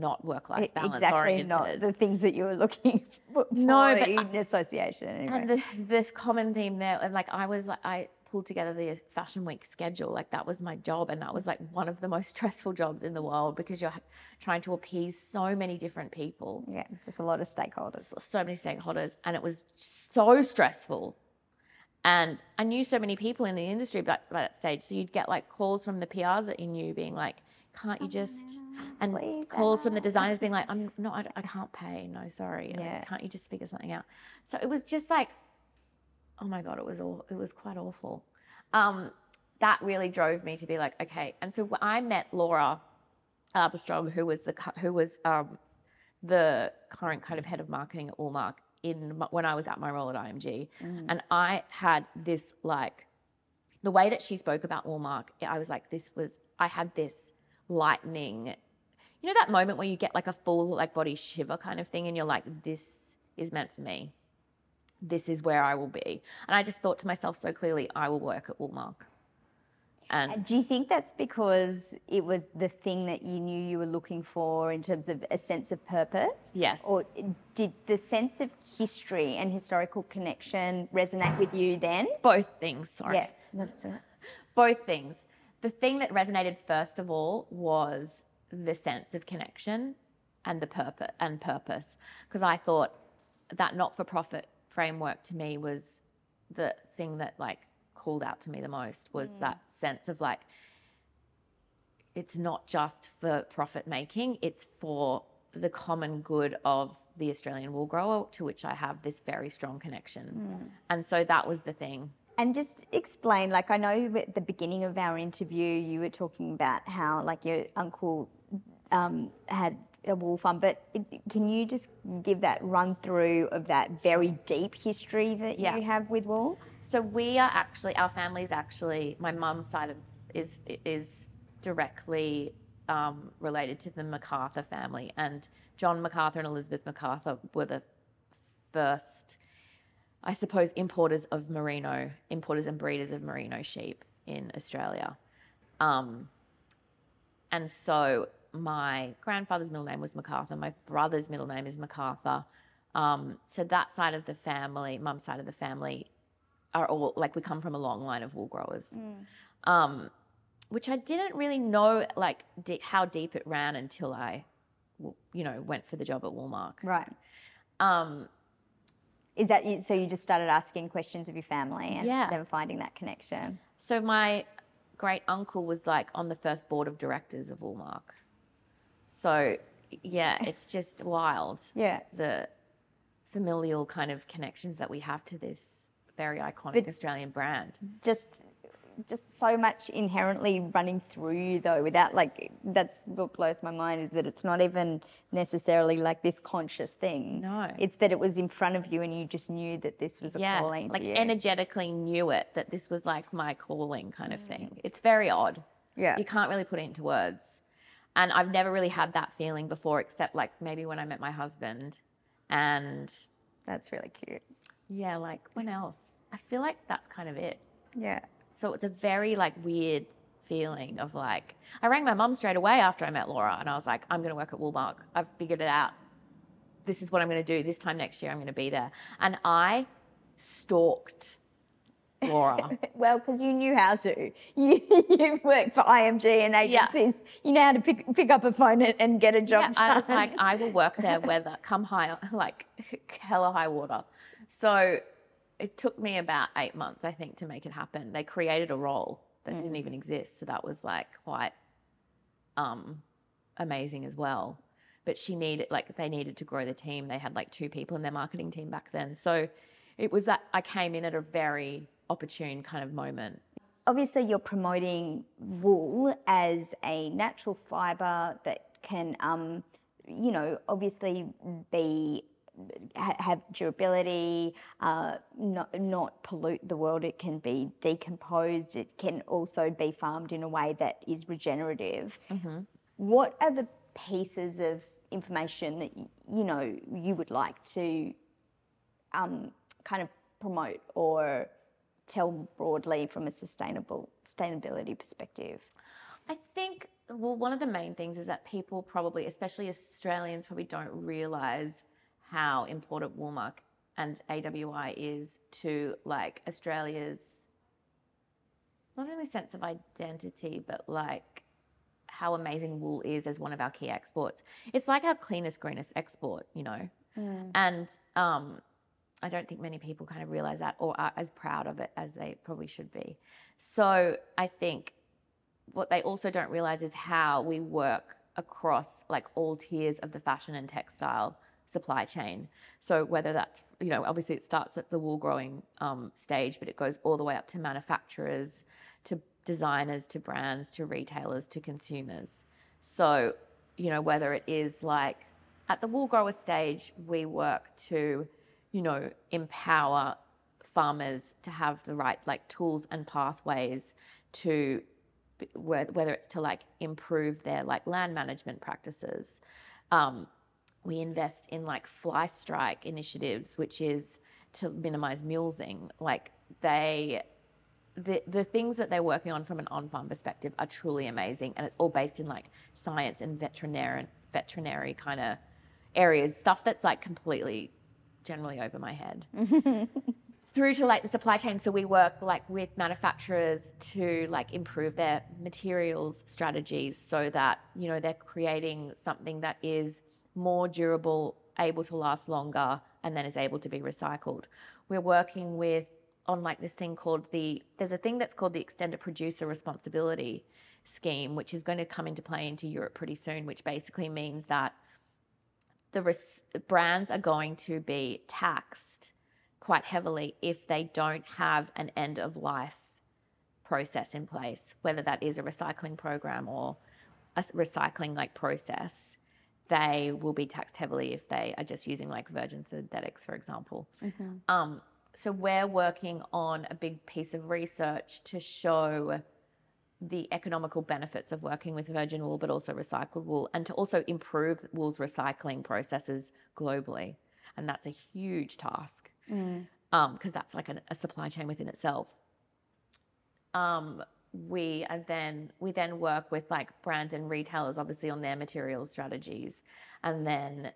not work-life balance exactly oriented. Exactly not the things that you were looking for no, but in I, association. Anyway. And the, the common theme there, and, like, I was, like, I pulled together the Fashion Week schedule. Like, that was my job, and that was, like, one of the most stressful jobs in the world because you're trying to appease so many different people. Yeah, there's a lot of stakeholders. So many stakeholders, and it was so stressful. And I knew so many people in the industry by that stage. So you'd get like calls from the P Rs that you knew being like, can't you just, and Please, calls Anna. from the designers being like, I'm not, I, I can't pay. No, sorry. Yeah. Like, can't you just figure something out? So it was just like, oh my God, it was all, it was quite awful. Um, that really drove me to be like, okay. And so I met Laura Armstrong, who was the, who was um, the current kind of head of marketing at Woolmark, in when I was at my role at I M G. Mm. And I had this, like, the way that she spoke about Woolmark, I was like, this was, I had this lightning, you know that moment where you get like a full like body shiver kind of thing and you're like, this is meant for me. This is where I will be. And I just thought to myself so clearly, I will work at Woolmark. And do you think that's because it was the thing that you knew you were looking for in terms of a sense of purpose? Yes. Or did the sense of history and historical connection resonate with you then? Both things, sorry. Yeah, that's it. Both things. The thing that resonated first of all was the sense of connection and the purpose and purpose. Because I thought that not-for-profit framework to me was the thing that like called out to me the most was mm. that sense of like, it's not just for profit making, it's for the common good of the Australian wool grower, to which I have this very strong connection. Mm. And so that was the thing. And just explain, like, I know at the beginning of our interview, you were talking about how like your uncle um, had a wool farm, but can you just give that run through of that very deep history that yeah. you have with wool? So we are actually, our family is actually, my mum's side of is is directly um, related to the MacArthur family, and John MacArthur and Elizabeth MacArthur were the first, I suppose, importers of merino, importers and breeders of merino sheep in Australia. Um, and so my grandfather's middle name was MacArthur. My brother's middle name is MacArthur. Um, so that side of the family, mum's side of the family, are all, like, we come from a long line of wool growers, mm. um, which I didn't really know, like, di- how deep it ran until I, you know, went for the job at Woolmark. Right. Um, Is that you, so you just started asking questions of your family and yeah. then finding that connection? So my great uncle was, like, on the first board of directors of Woolmark. So, yeah, it's just wild. Yeah. The familial kind of connections that we have to this very iconic but Australian brand. Just just so much inherently running through you, though, without, like, that's what blows my mind, is that it's not even necessarily, like, this conscious thing. No. It's that it was in front of you and you just knew that this was yeah, a calling. Yeah, like, energetically knew it, that this was, like, my calling kind mm. of thing. It's very odd. Yeah. You can't really put it into words. And I've never really had that feeling before, except like maybe when I met my husband. And that's really cute. Yeah, like when else? I feel like that's kind of it. Yeah. So it's a very like weird feeling of like, I rang my mum straight away after I met Laura and I was like, I'm going to work at Woolmark. I've figured it out. This is what I'm going to do. This time next year, I'm going to be there. And I stalked Laura. Well, because you knew how to. You, you worked for I M G and agencies. Yeah. You know how to pick, pick up a phone and, and get a job. Yeah, I was like, I will work there whether come high, like hella high water. So it took me about eight months, I think, to make it happen. They created a role that mm. didn't even exist. So that was like quite um, amazing as well. But she needed, like they needed to grow the team. They had like two people in their marketing team back then. So it was that I came in at a very opportune kind of moment. Obviously you're promoting wool as a natural fibre that can, um, you know, obviously be, ha- have durability, uh, not, not pollute the world. It can be decomposed. It can also be farmed in a way that is regenerative. Mm-hmm. What are the pieces of information that, you know, you would like to um, kind of promote or tell broadly from a sustainable sustainability perspective? I think, well, one of the main things is that people probably, especially Australians, probably don't realise how important Woolmark and A W I is to, like, Australia's not only sense of identity, but, like, how amazing wool is as one of our key exports. It's like our cleanest, greenest export, you know. Mm. And um, I don't think many people kind of realise that or are as proud of it as they probably should be. So I think what they also don't realise is how we work across, like, all tiers of the fashion and textile supply chain. So whether that's, you know, obviously it starts at the wool growing um, stage, but it goes all the way up to manufacturers, to designers, to brands, to retailers, to consumers. So, you know, whether it is like at the wool grower stage, we work to, you know, empower farmers to have the right, like, tools and pathways to, whether it's to, like, improve their, like, land management practices. Um, we invest in, like, fly strike initiatives, which is to minimise mulesing. Like, they... The, the things that they're working on from an on-farm perspective are truly amazing, and it's all based in, like, science and veterinary veterinary kind of areas, stuff that's, like, completely generally over my head. Through to, like, the supply chain. So we work, like, with manufacturers to, like, improve their materials strategies so that, you know, they're creating something that is more durable, able to last longer, and then is able to be recycled. We're working with on like this thing called the, there's a thing that's called the Extended Producer Responsibility Scheme, which is going to come into play into Europe pretty soon, which basically means that the res- brands are going to be taxed quite heavily if they don't have an end of life process in place, whether that is a recycling program or a recycling like process. They will be taxed heavily if they are just using like virgin synthetics, for example. Mm-hmm. Um, So we're working on a big piece of research to show the economical benefits of working with virgin wool, but also recycled wool, and to also improve wool's recycling processes globally. And that's a huge task because mm. um, that's like a, a supply chain within itself. Um, we are then we then work with like brands and retailers, obviously, on their materials strategies, and then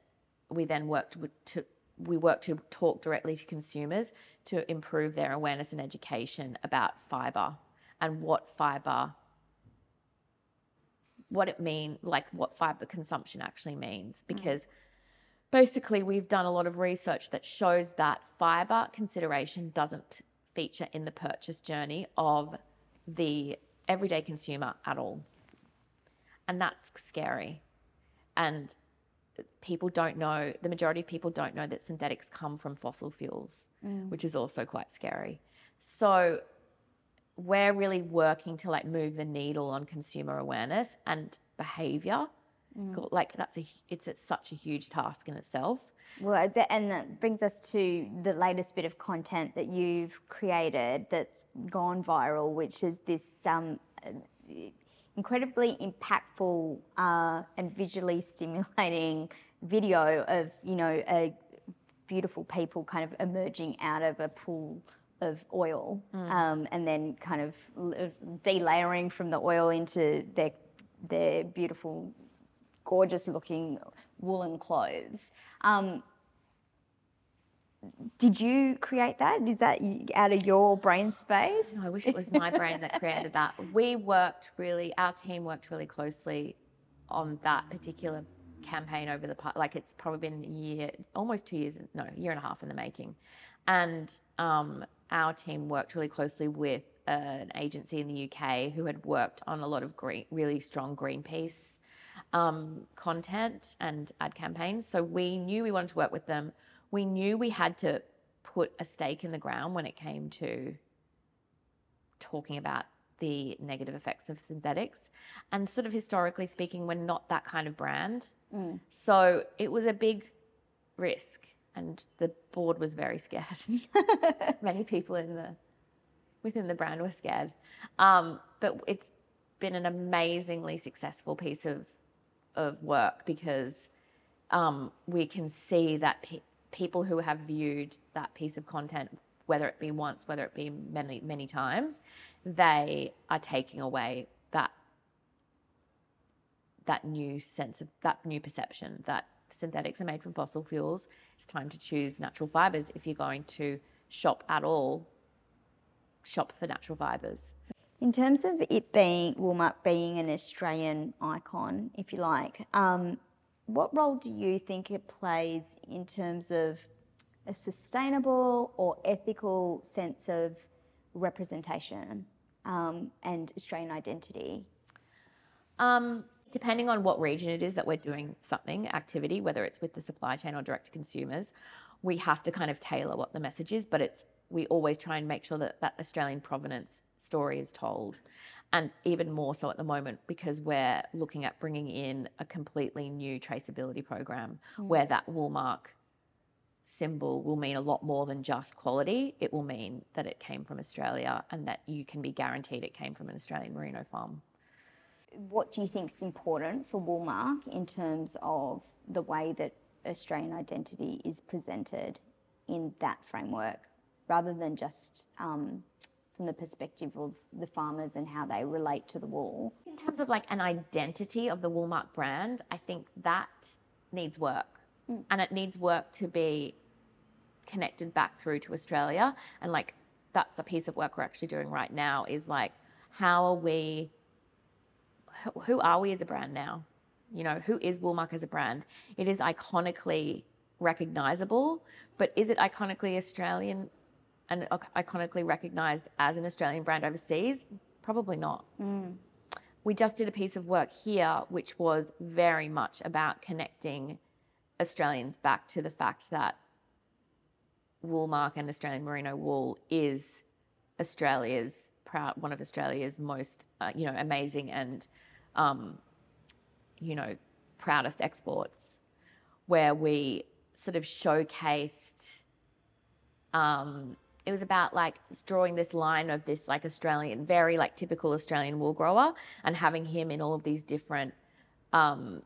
we then worked with, to. We work to talk directly to consumers to improve their awareness and education about fibre and what fibre, what it means, like what fibre consumption actually means. Because mm. basically we've done a lot of research that shows that fibre consideration doesn't feature in the purchase journey of the everyday consumer at all. And that's scary. And people don't know, the majority of people don't know that synthetics come from fossil fuels, mm. which is also quite scary. So we're really working to like move the needle on consumer awareness and behaviour. Mm. Like that's a, it's, it's such a huge task in itself. Well, and that brings us to the latest bit of content that you've created that's gone viral, which is this um, incredibly impactful uh, and visually stimulating video of, you know, a beautiful people kind of emerging out of a pool of oil, mm. um, and then kind of delayering from the oil into their their beautiful, gorgeous looking woolen clothes. Um, Did you create that? Is that out of your brain space? No, I wish it was my brain that created that. We worked really, our team worked really closely on that particular campaign over the past, like it's probably been a year, almost two years, no, year and a half in the making. And um, our team worked really closely with an agency in the U K who had worked on a lot of green, really strong Greenpeace um, content and ad campaigns. So we knew we wanted to work with them. We knew we had to put a stake in the ground when it came to talking about the negative effects of synthetics. And sort of historically speaking, we're not that kind of brand. Mm. So it was a big risk and the board was very scared. Many people in the within the brand were scared. Um, but it's been an amazingly successful piece of, of work because um, we can see that pe- people who have viewed that piece of content, whether it be once, whether it be many, many times, they are taking away that that new sense of, that new perception that synthetics are made from fossil fuels. It's time to choose natural fibres. If you're going to shop at all, shop for natural fibres. In terms of it being, Woolmark being an Australian icon, if you like, um, what role do you think it plays in terms of a sustainable or ethical sense of representation um, and Australian identity? Um, depending on what region it is that we're doing something, activity, whether it's with the supply chain or direct to consumers, we have to kind of tailor what the message is, but it's we always try and make sure that that Australian provenance story is told. And even more so at the moment because we're looking at bringing in a completely new traceability program mm. where that Woolmark symbol will mean a lot more than just quality. It will mean that it came from Australia and that you can be guaranteed it came from an Australian merino farm. What do you think is important for Woolmark in terms of the way that Australian identity is presented in that framework rather than just... Um, from the perspective of the farmers and how they relate to the wool? In terms of like an identity of the Woolmark brand, I think that needs work. Mm. And it needs work to be connected back through to Australia. And like, that's a piece of work we're actually doing right now is like, how are we, who are we as a brand now? You know, who is Woolmark as a brand? It is iconically recognisable, but is it iconically Australian and iconically recognised as an Australian brand overseas? Probably not. Mm. We just did a piece of work here which was very much about connecting Australians back to the fact that Woolmark and Australian merino wool is Australia's proud, one of Australia's most, uh, you know, amazing and, um, you know, proudest exports, where we sort of showcased... Um, It was about like drawing this line of this like Australian, very like typical Australian wool grower and having him in all of these different um,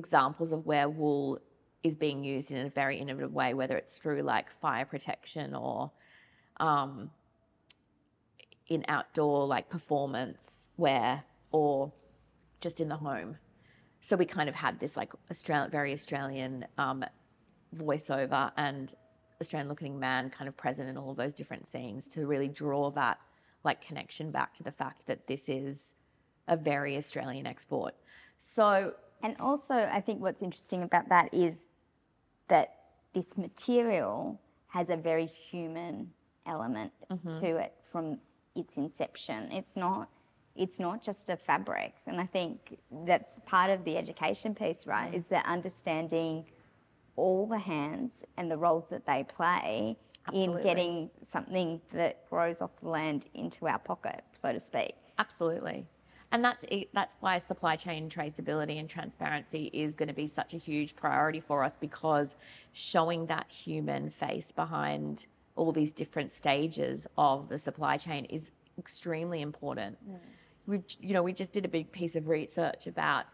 examples of where wool is being used in a very innovative way, whether it's through like fire protection or um, in outdoor like performance wear or just in the home. So we kind of had this like Australian, very Australian um, voiceover and Australian-looking man kind of present in all of those different scenes to really draw that like connection back to the fact that this is a very Australian export. So, and also I think what's interesting about that is that this material has a very human element mm-hmm. to it from its inception. It's not, it's not just a fabric, and I think that's part of the education piece, right? Mm-hmm. Is that understanding all the hands and the roles that they play Absolutely. In getting something that grows off the land into our pocket, so to speak. Absolutely. And that's it. That's why supply chain traceability and transparency is going to be such a huge priority for us, because showing that human face behind all these different stages of the supply chain is extremely important. Mm. we, you know, we just did a big piece of research about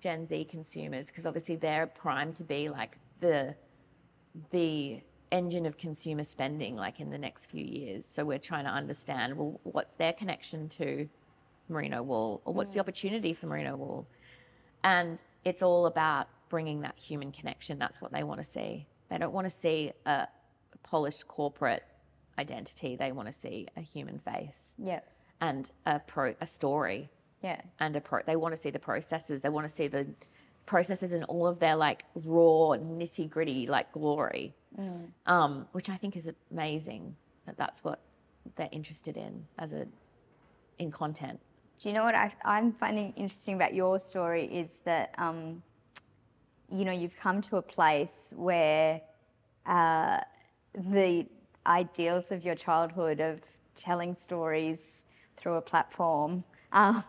Gen Z consumers, because obviously they're primed to be like the the engine of consumer spending, like in the next few years. So we're trying to understand, well, what's their connection to merino wool, or what's mm. the opportunity for merino wool? And it's all about bringing that human connection. That's what they want to see. They don't want to see a polished corporate identity. They want to see a human face. Yeah. And a pro a story. Yeah. And a pro they want to see the processes. They want to see the processes in all of their like raw, nitty gritty like glory. Mm. Um, which I think is amazing that that's what they're interested in as a in content. Do you know what I, I'm finding interesting about your story is that um, you know, you've come to a place where uh, the ideals of your childhood of telling stories through a platform, um,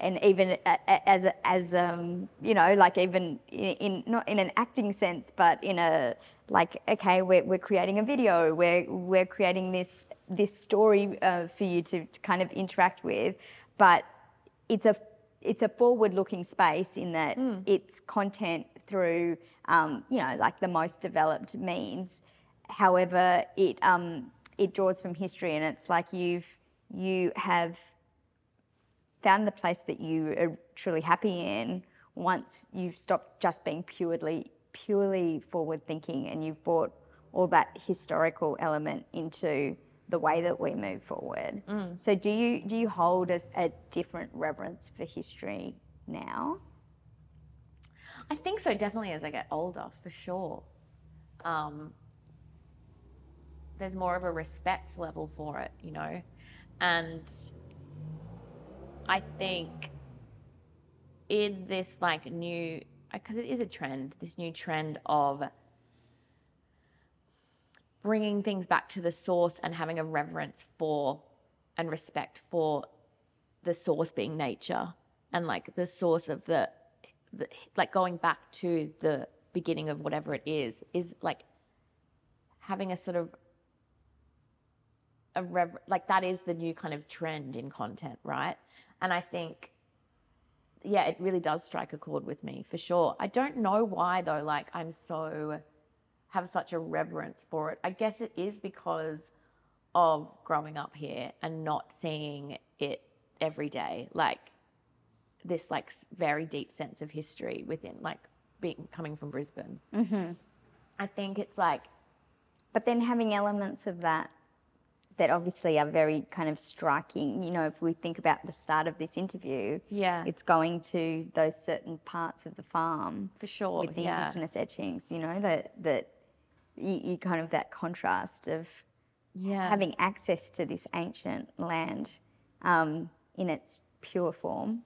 and even as a, as um, you know, like even in, in not in an acting sense, but in a like, okay, we're we're creating a video, we're we're creating this this story uh, for you to, to kind of interact with, but it's a it's a forward-looking space in that mm. it's content through um, you know, like the most developed means. However, it um, it draws from history, and it's like you've you have found the place that you are truly happy in once you've stopped just being purely purely forward thinking, and you've brought all that historical element into the way that we move forward. Mm. So do you do you hold a, a different reverence for history now? I think so, definitely as I get older, for sure. Um, there's more of a respect level for it, you know? And I think in this like new, because it is a trend, this new trend of bringing things back to the source and having a reverence for and respect for the source being nature, and like the source of the, the like going back to the beginning of whatever it is, is like having a sort of a rever- like that is the new kind of trend in content, right? And I think, yeah, it really does strike a chord with me for sure. I don't know why though, like I'm so... have such a reverence for it. I guess it is because of growing up here and not seeing it every day, like this like very deep sense of history within, like being coming from Brisbane. Mm-hmm. I think it's like... But then having elements of that that obviously are very kind of striking, you know, if we think about the start of this interview, yeah, it's going to those certain parts of the farm. For sure, with the yeah. Indigenous etchings, you know, that... that You, you kind of that contrast of yeah. having access to this ancient land um, in its pure form,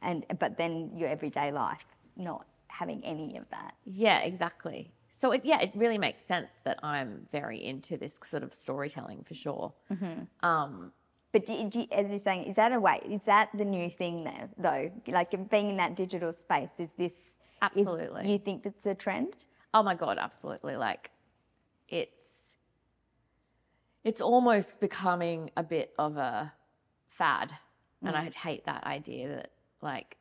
and but then your everyday life not having any of that. Yeah, exactly. So it, yeah, it really makes sense that I'm very into this sort of storytelling for sure. Mm-hmm. Um, but do, do, as you're saying, is that a way? Is that the new thing there, though? Like being in that digital space, is this absolutely? Is, you think that's a trend? Oh my God, absolutely! Like. It's it's almost becoming a bit of a fad, mm. and I hate that idea that like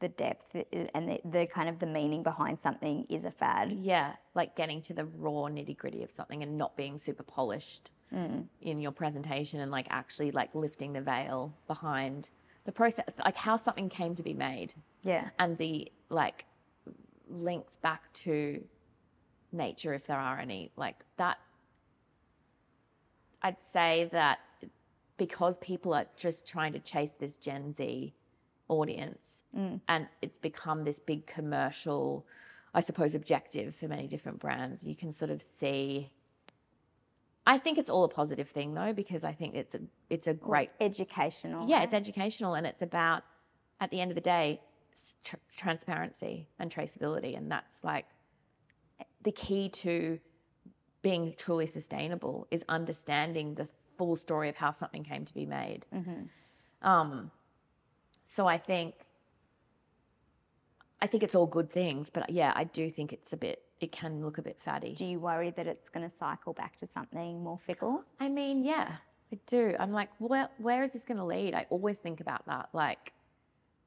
the depth and the, the kind of the meaning behind something is a fad. Yeah, like getting to the raw nitty gritty of something and not being super polished mm. in your presentation, and like actually like lifting the veil behind the process, like how something came to be made. Yeah, and the like links back to nature, if there are any, like that. I'd say that because people are just trying to chase this Gen Z audience mm. and it's become this big commercial, I suppose, objective for many different brands, you can sort of see. I think it's all a positive thing though, because I think it's a, it's a great... It's educational. Yeah, right? It's educational, and it's about, at the end of the day, tr- transparency and traceability, and that's like the key to being truly sustainable is understanding the full story of how something came to be made. Mm-hmm. Um, so I think, I think it's all good things, but yeah, I do think it's a bit, it can look a bit faddy. Do you worry that it's going to cycle back to something more fickle? I mean, yeah, I do. I'm like, where, where is this going to lead? I always think about that. Like,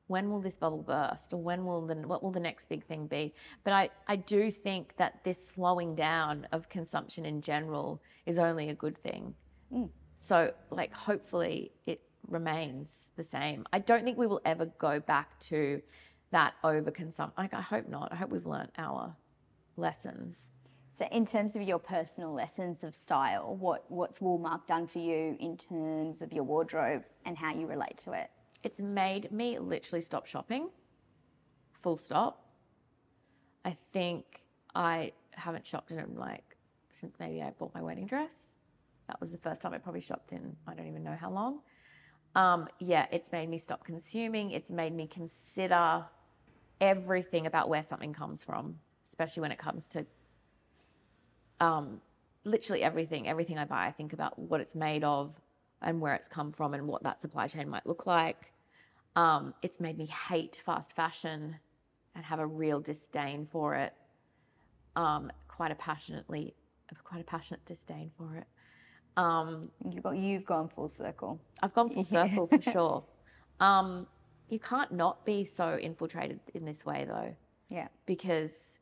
when will this bubble burst? Or when will the, what will the next big thing be? But I, I do think that this slowing down of consumption in general is only a good thing. Mm. So, like, hopefully it remains the same. I don't think we will ever go back to that overconsumption. Like, I hope not. I hope we've learnt our lessons. So in terms of your personal lessons of style, what, what's Woolmark done for you in terms of your wardrobe and how you relate to it? It's made me literally stop shopping, full stop. I think I haven't shopped in, like, since maybe I bought my wedding dress. That was the first time I probably shopped in, I don't even know how long. Um, yeah, it's made me stop consuming. It's made me consider everything about where something comes from, especially when it comes to um, literally everything. Everything I buy, I think about what it's made of and where it's come from and what that supply chain might look like. Um, it's made me hate fast fashion and have a real disdain for it, um, quite a passionately, quite a passionate disdain for it. Um, you've got, you've gone full circle. I've gone full circle for sure. Um, you can't not be so infiltrated in this way though. Yeah. Because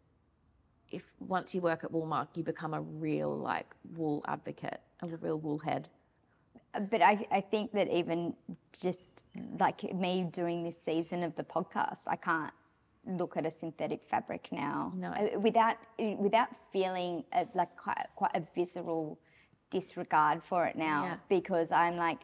if once you work at Woolmark, you become a real like wool advocate, a real wool head. But I, I think that even just like me doing this season of the podcast, I can't look at a synthetic fabric now no. without without feeling a, like quite, quite a visceral disregard for it now yeah. because I'm like,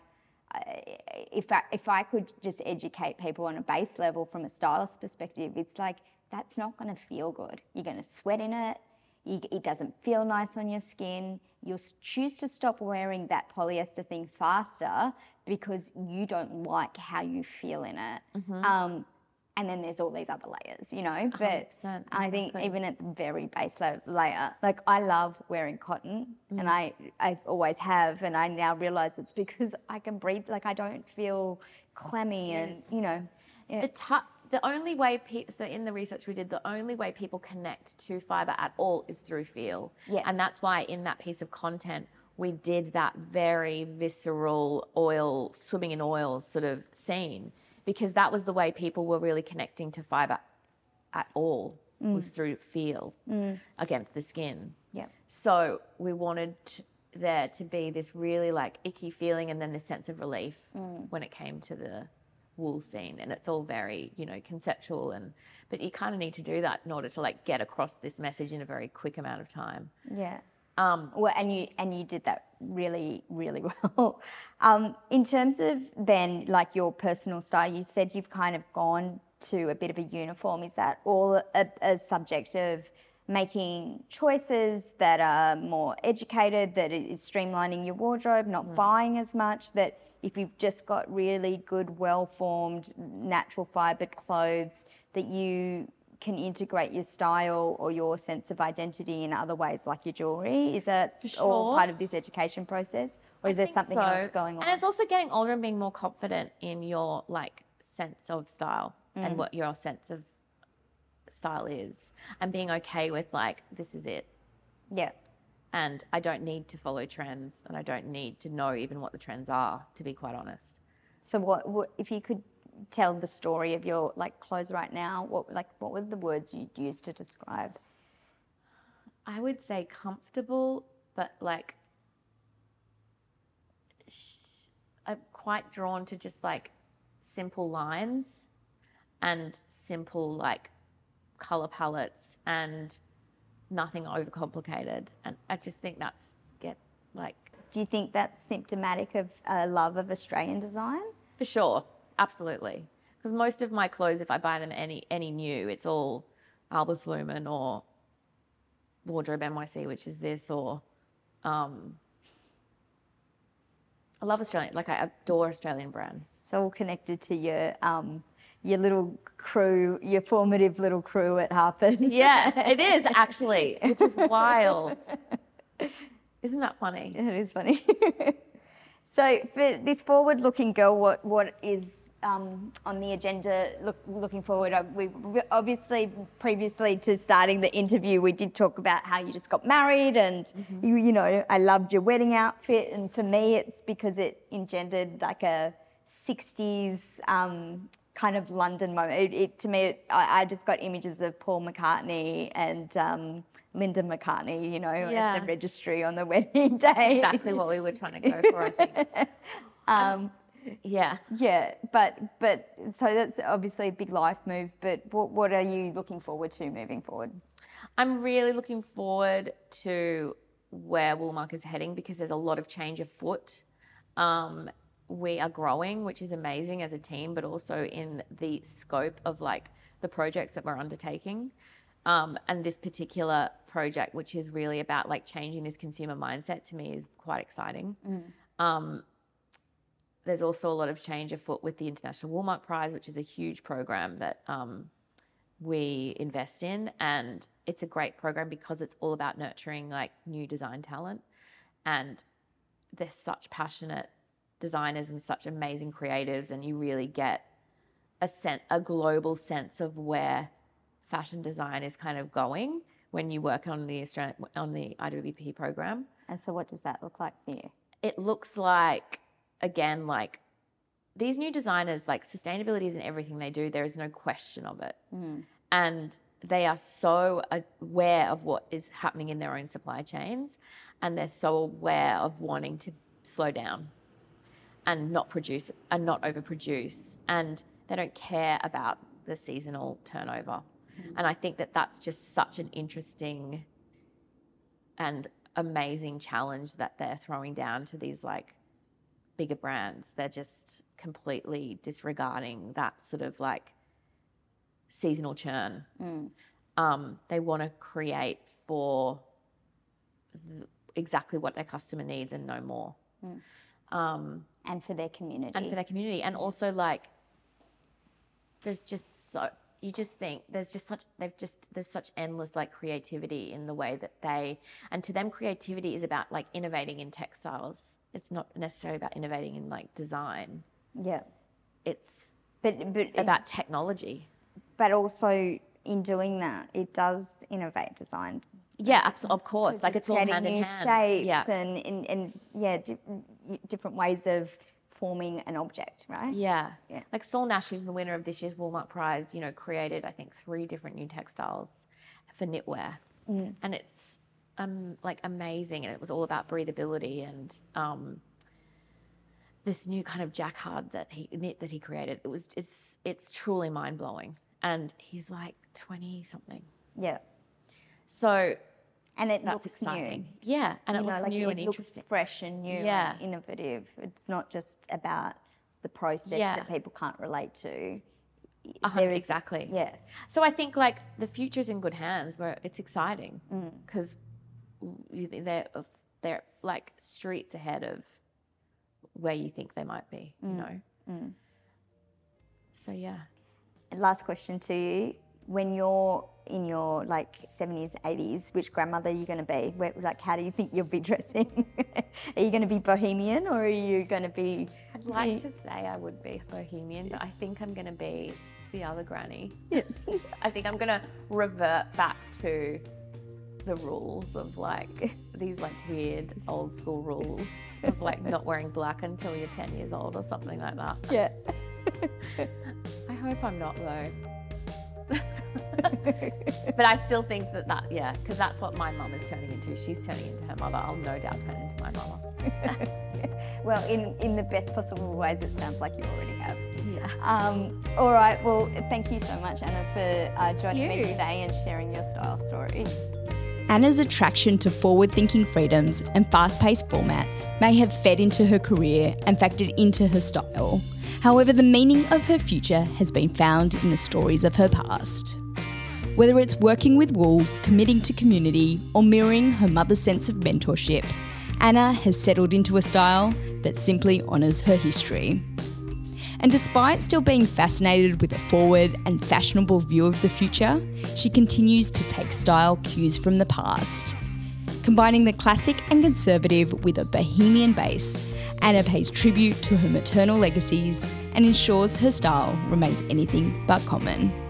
if I, if I could just educate people on a base level from a stylist perspective, it's like that's not going to feel good. You're going to sweat in it. It doesn't feel nice on your skin. You'll choose to stop wearing that polyester thing faster because you don't like how you feel in it. Mm-hmm. Um, and then there's all these other layers, you know. But one hundred percent, I think exactly. even at the very base layer, like I love wearing cotton mm. and I I always have, and I now realise it's because I can breathe, like I don't feel clammy yes. and, you know. Yeah. The tuck. The only way people, so in the research we did, the only way people connect to fibre at all is through feel. Yeah. And that's why in that piece of content, we did that very visceral oil, swimming in oil sort of scene, because that was the way people were really connecting to fibre at all, mm. was through feel mm. against the skin. Yeah. So we wanted there to be this really like icky feeling and then this sense of relief mm. when it came to the wool scene, and it's all very, you know, conceptual, and but you kind of need to do that in order to like get across this message in a very quick amount of time. Yeah. Um, well, and you and you did that really, really well. Um, in terms of then like your personal style, you said you've kind of gone to a bit of a uniform. Is that all a, a subject of making choices that are more educated, that it is streamlining your wardrobe, not mm. buying as much, that if you've just got really good, well-formed, natural fibred clothes, that you can integrate your style or your sense of identity in other ways, like your jewellery? Is that For sure. all part of this education process? Or I is there something so. else going on? And it's also getting older and being more confident in your like sense of style mm. and what your sense of style is, and being okay with like, this is it. Yeah. And I don't need to follow trends, and I don't need to know even what the trends are, to be quite honest. So what, what if you could tell the story of your like clothes right now, what like what were the words you'd use to describe? I would say comfortable, but like I'm quite drawn to just like simple lines and simple like color palettes and nothing overcomplicated, and I just think that's get like. Do you think that's symptomatic of a love of Australian design? For sure, absolutely. Because most of my clothes, if I buy them any any new, it's all Albus Lumen or Wardrobe N Y C, which is this, or um, I love Australian. Like I adore Australian brands. It's all connected to your. Um, Your little crew, your formative little crew at Harper's. Yeah, it is actually, which is wild. Isn't that funny? It is funny. So for this forward-looking girl, what what is um, on the agenda, look, looking forward, we obviously previously to starting the interview, we did talk about how you just got married and, mm-hmm. you, you know, I loved your wedding outfit. And for me, it's because it engendered like a sixties um, kind of London moment. It, it, to me, it, I, I just got images of Paul McCartney and um, Linda McCartney, you know, yeah. at the registry on the wedding day. That's exactly what we were trying to go for, I think. um, yeah. Yeah, but but so that's obviously a big life move, but what, what are you looking forward to moving forward? I'm really looking forward to where Woolmark is heading because there's a lot of change afoot. Um, we are growing, which is amazing as a team, but also in the scope of like the projects that we're undertaking. Um, and this particular project, which is really about like changing this consumer mindset, to me is quite exciting. Mm. Um, there's also a lot of change afoot with the International Woolmark Prize, which is a huge program that um, we invest in. And it's a great program because it's all about nurturing like new design talent. And they're such passionate designers and such amazing creatives, and you really get a sen- a global sense of where fashion design is kind of going when you work on the Australian, on the I W P program. And so what does that look like for you? It looks like, again, like these new designers, like sustainability is in everything they do. There is no question of it. Mm. And they are so aware of what is happening in their own supply chains, and they're so aware of wanting to slow down and not produce and not overproduce, and they don't care about the seasonal turnover. Mm-hmm. And I think that that's just such an interesting and amazing challenge that they're throwing down to these like bigger brands. They're just completely disregarding that sort of like seasonal churn. Mm. Um, they want to create for th- exactly what their customer needs and no more. Mm. Um, and for their community. And for their community. And also like there's just so you just think there's just such they've just there's such endless like creativity in the way that they, and to them creativity is about like innovating in textiles. It's not necessarily about innovating in like design. Yeah. It's but, but about it, technology. But also in doing that it does innovate design. Yeah, absolutely. Of course, like it's, it's all hand in hand. Shapes yeah, and, and, and yeah, di- different ways of forming an object, right? Yeah, yeah. Like Saul Nash, who's the winner of this year's Woolmark Prize, you know, created I think three different new textiles for knitwear, mm. and it's um like amazing, and it was all about breathability and um this new kind of jacquard that he knit that he created. It was it's it's truly mind blowing, and he's like twenty something. Yeah. So, and it that's looks exciting. New. Yeah, and it you looks know, like new it and looks interesting, fresh and new, yeah. and innovative. It's not just about the process yeah. that people can't relate to. Uh-huh, there is, exactly. Yeah. So I think like the future's in good hands. Where it's exciting because mm. they're they're like streets ahead of where you think they might be. Mm. You know. Mm. So yeah. And last question to you. When you're in your like seventies, eighties, which grandmother are you going to be? Where, like, how do you think you'll be dressing? Are you going to be bohemian or are you going to be? I'd like to say I would be bohemian, but I think I'm going to be the other granny. Yes. I think I'm going to revert back to the rules of like these like weird old school rules of like not wearing black until you're ten years old or something like that. Yeah. I hope I'm not though. But I still think that that yeah because that's what my mum is turning into. She's turning into her mother. I'll no doubt turn into my mama. Well, in in the best possible ways it sounds like you already have. Yeah. Um, all right, well thank you so much Anna for uh, joining you. me today and sharing your style story. Anna's attraction to forward-thinking freedoms and fast-paced formats may have fed into her career and factored into her style. However, the meaning of her future has been found in the stories of her past. Whether it's working with wool, committing to community, or mirroring her mother's sense of mentorship, Anna has settled into a style that simply honours her history. And despite still being fascinated with a forward and fashionable view of the future, she continues to take style cues from the past. Combining the classic and conservative with a bohemian base, Anna pays tribute to her maternal legacies and ensures her style remains anything but common.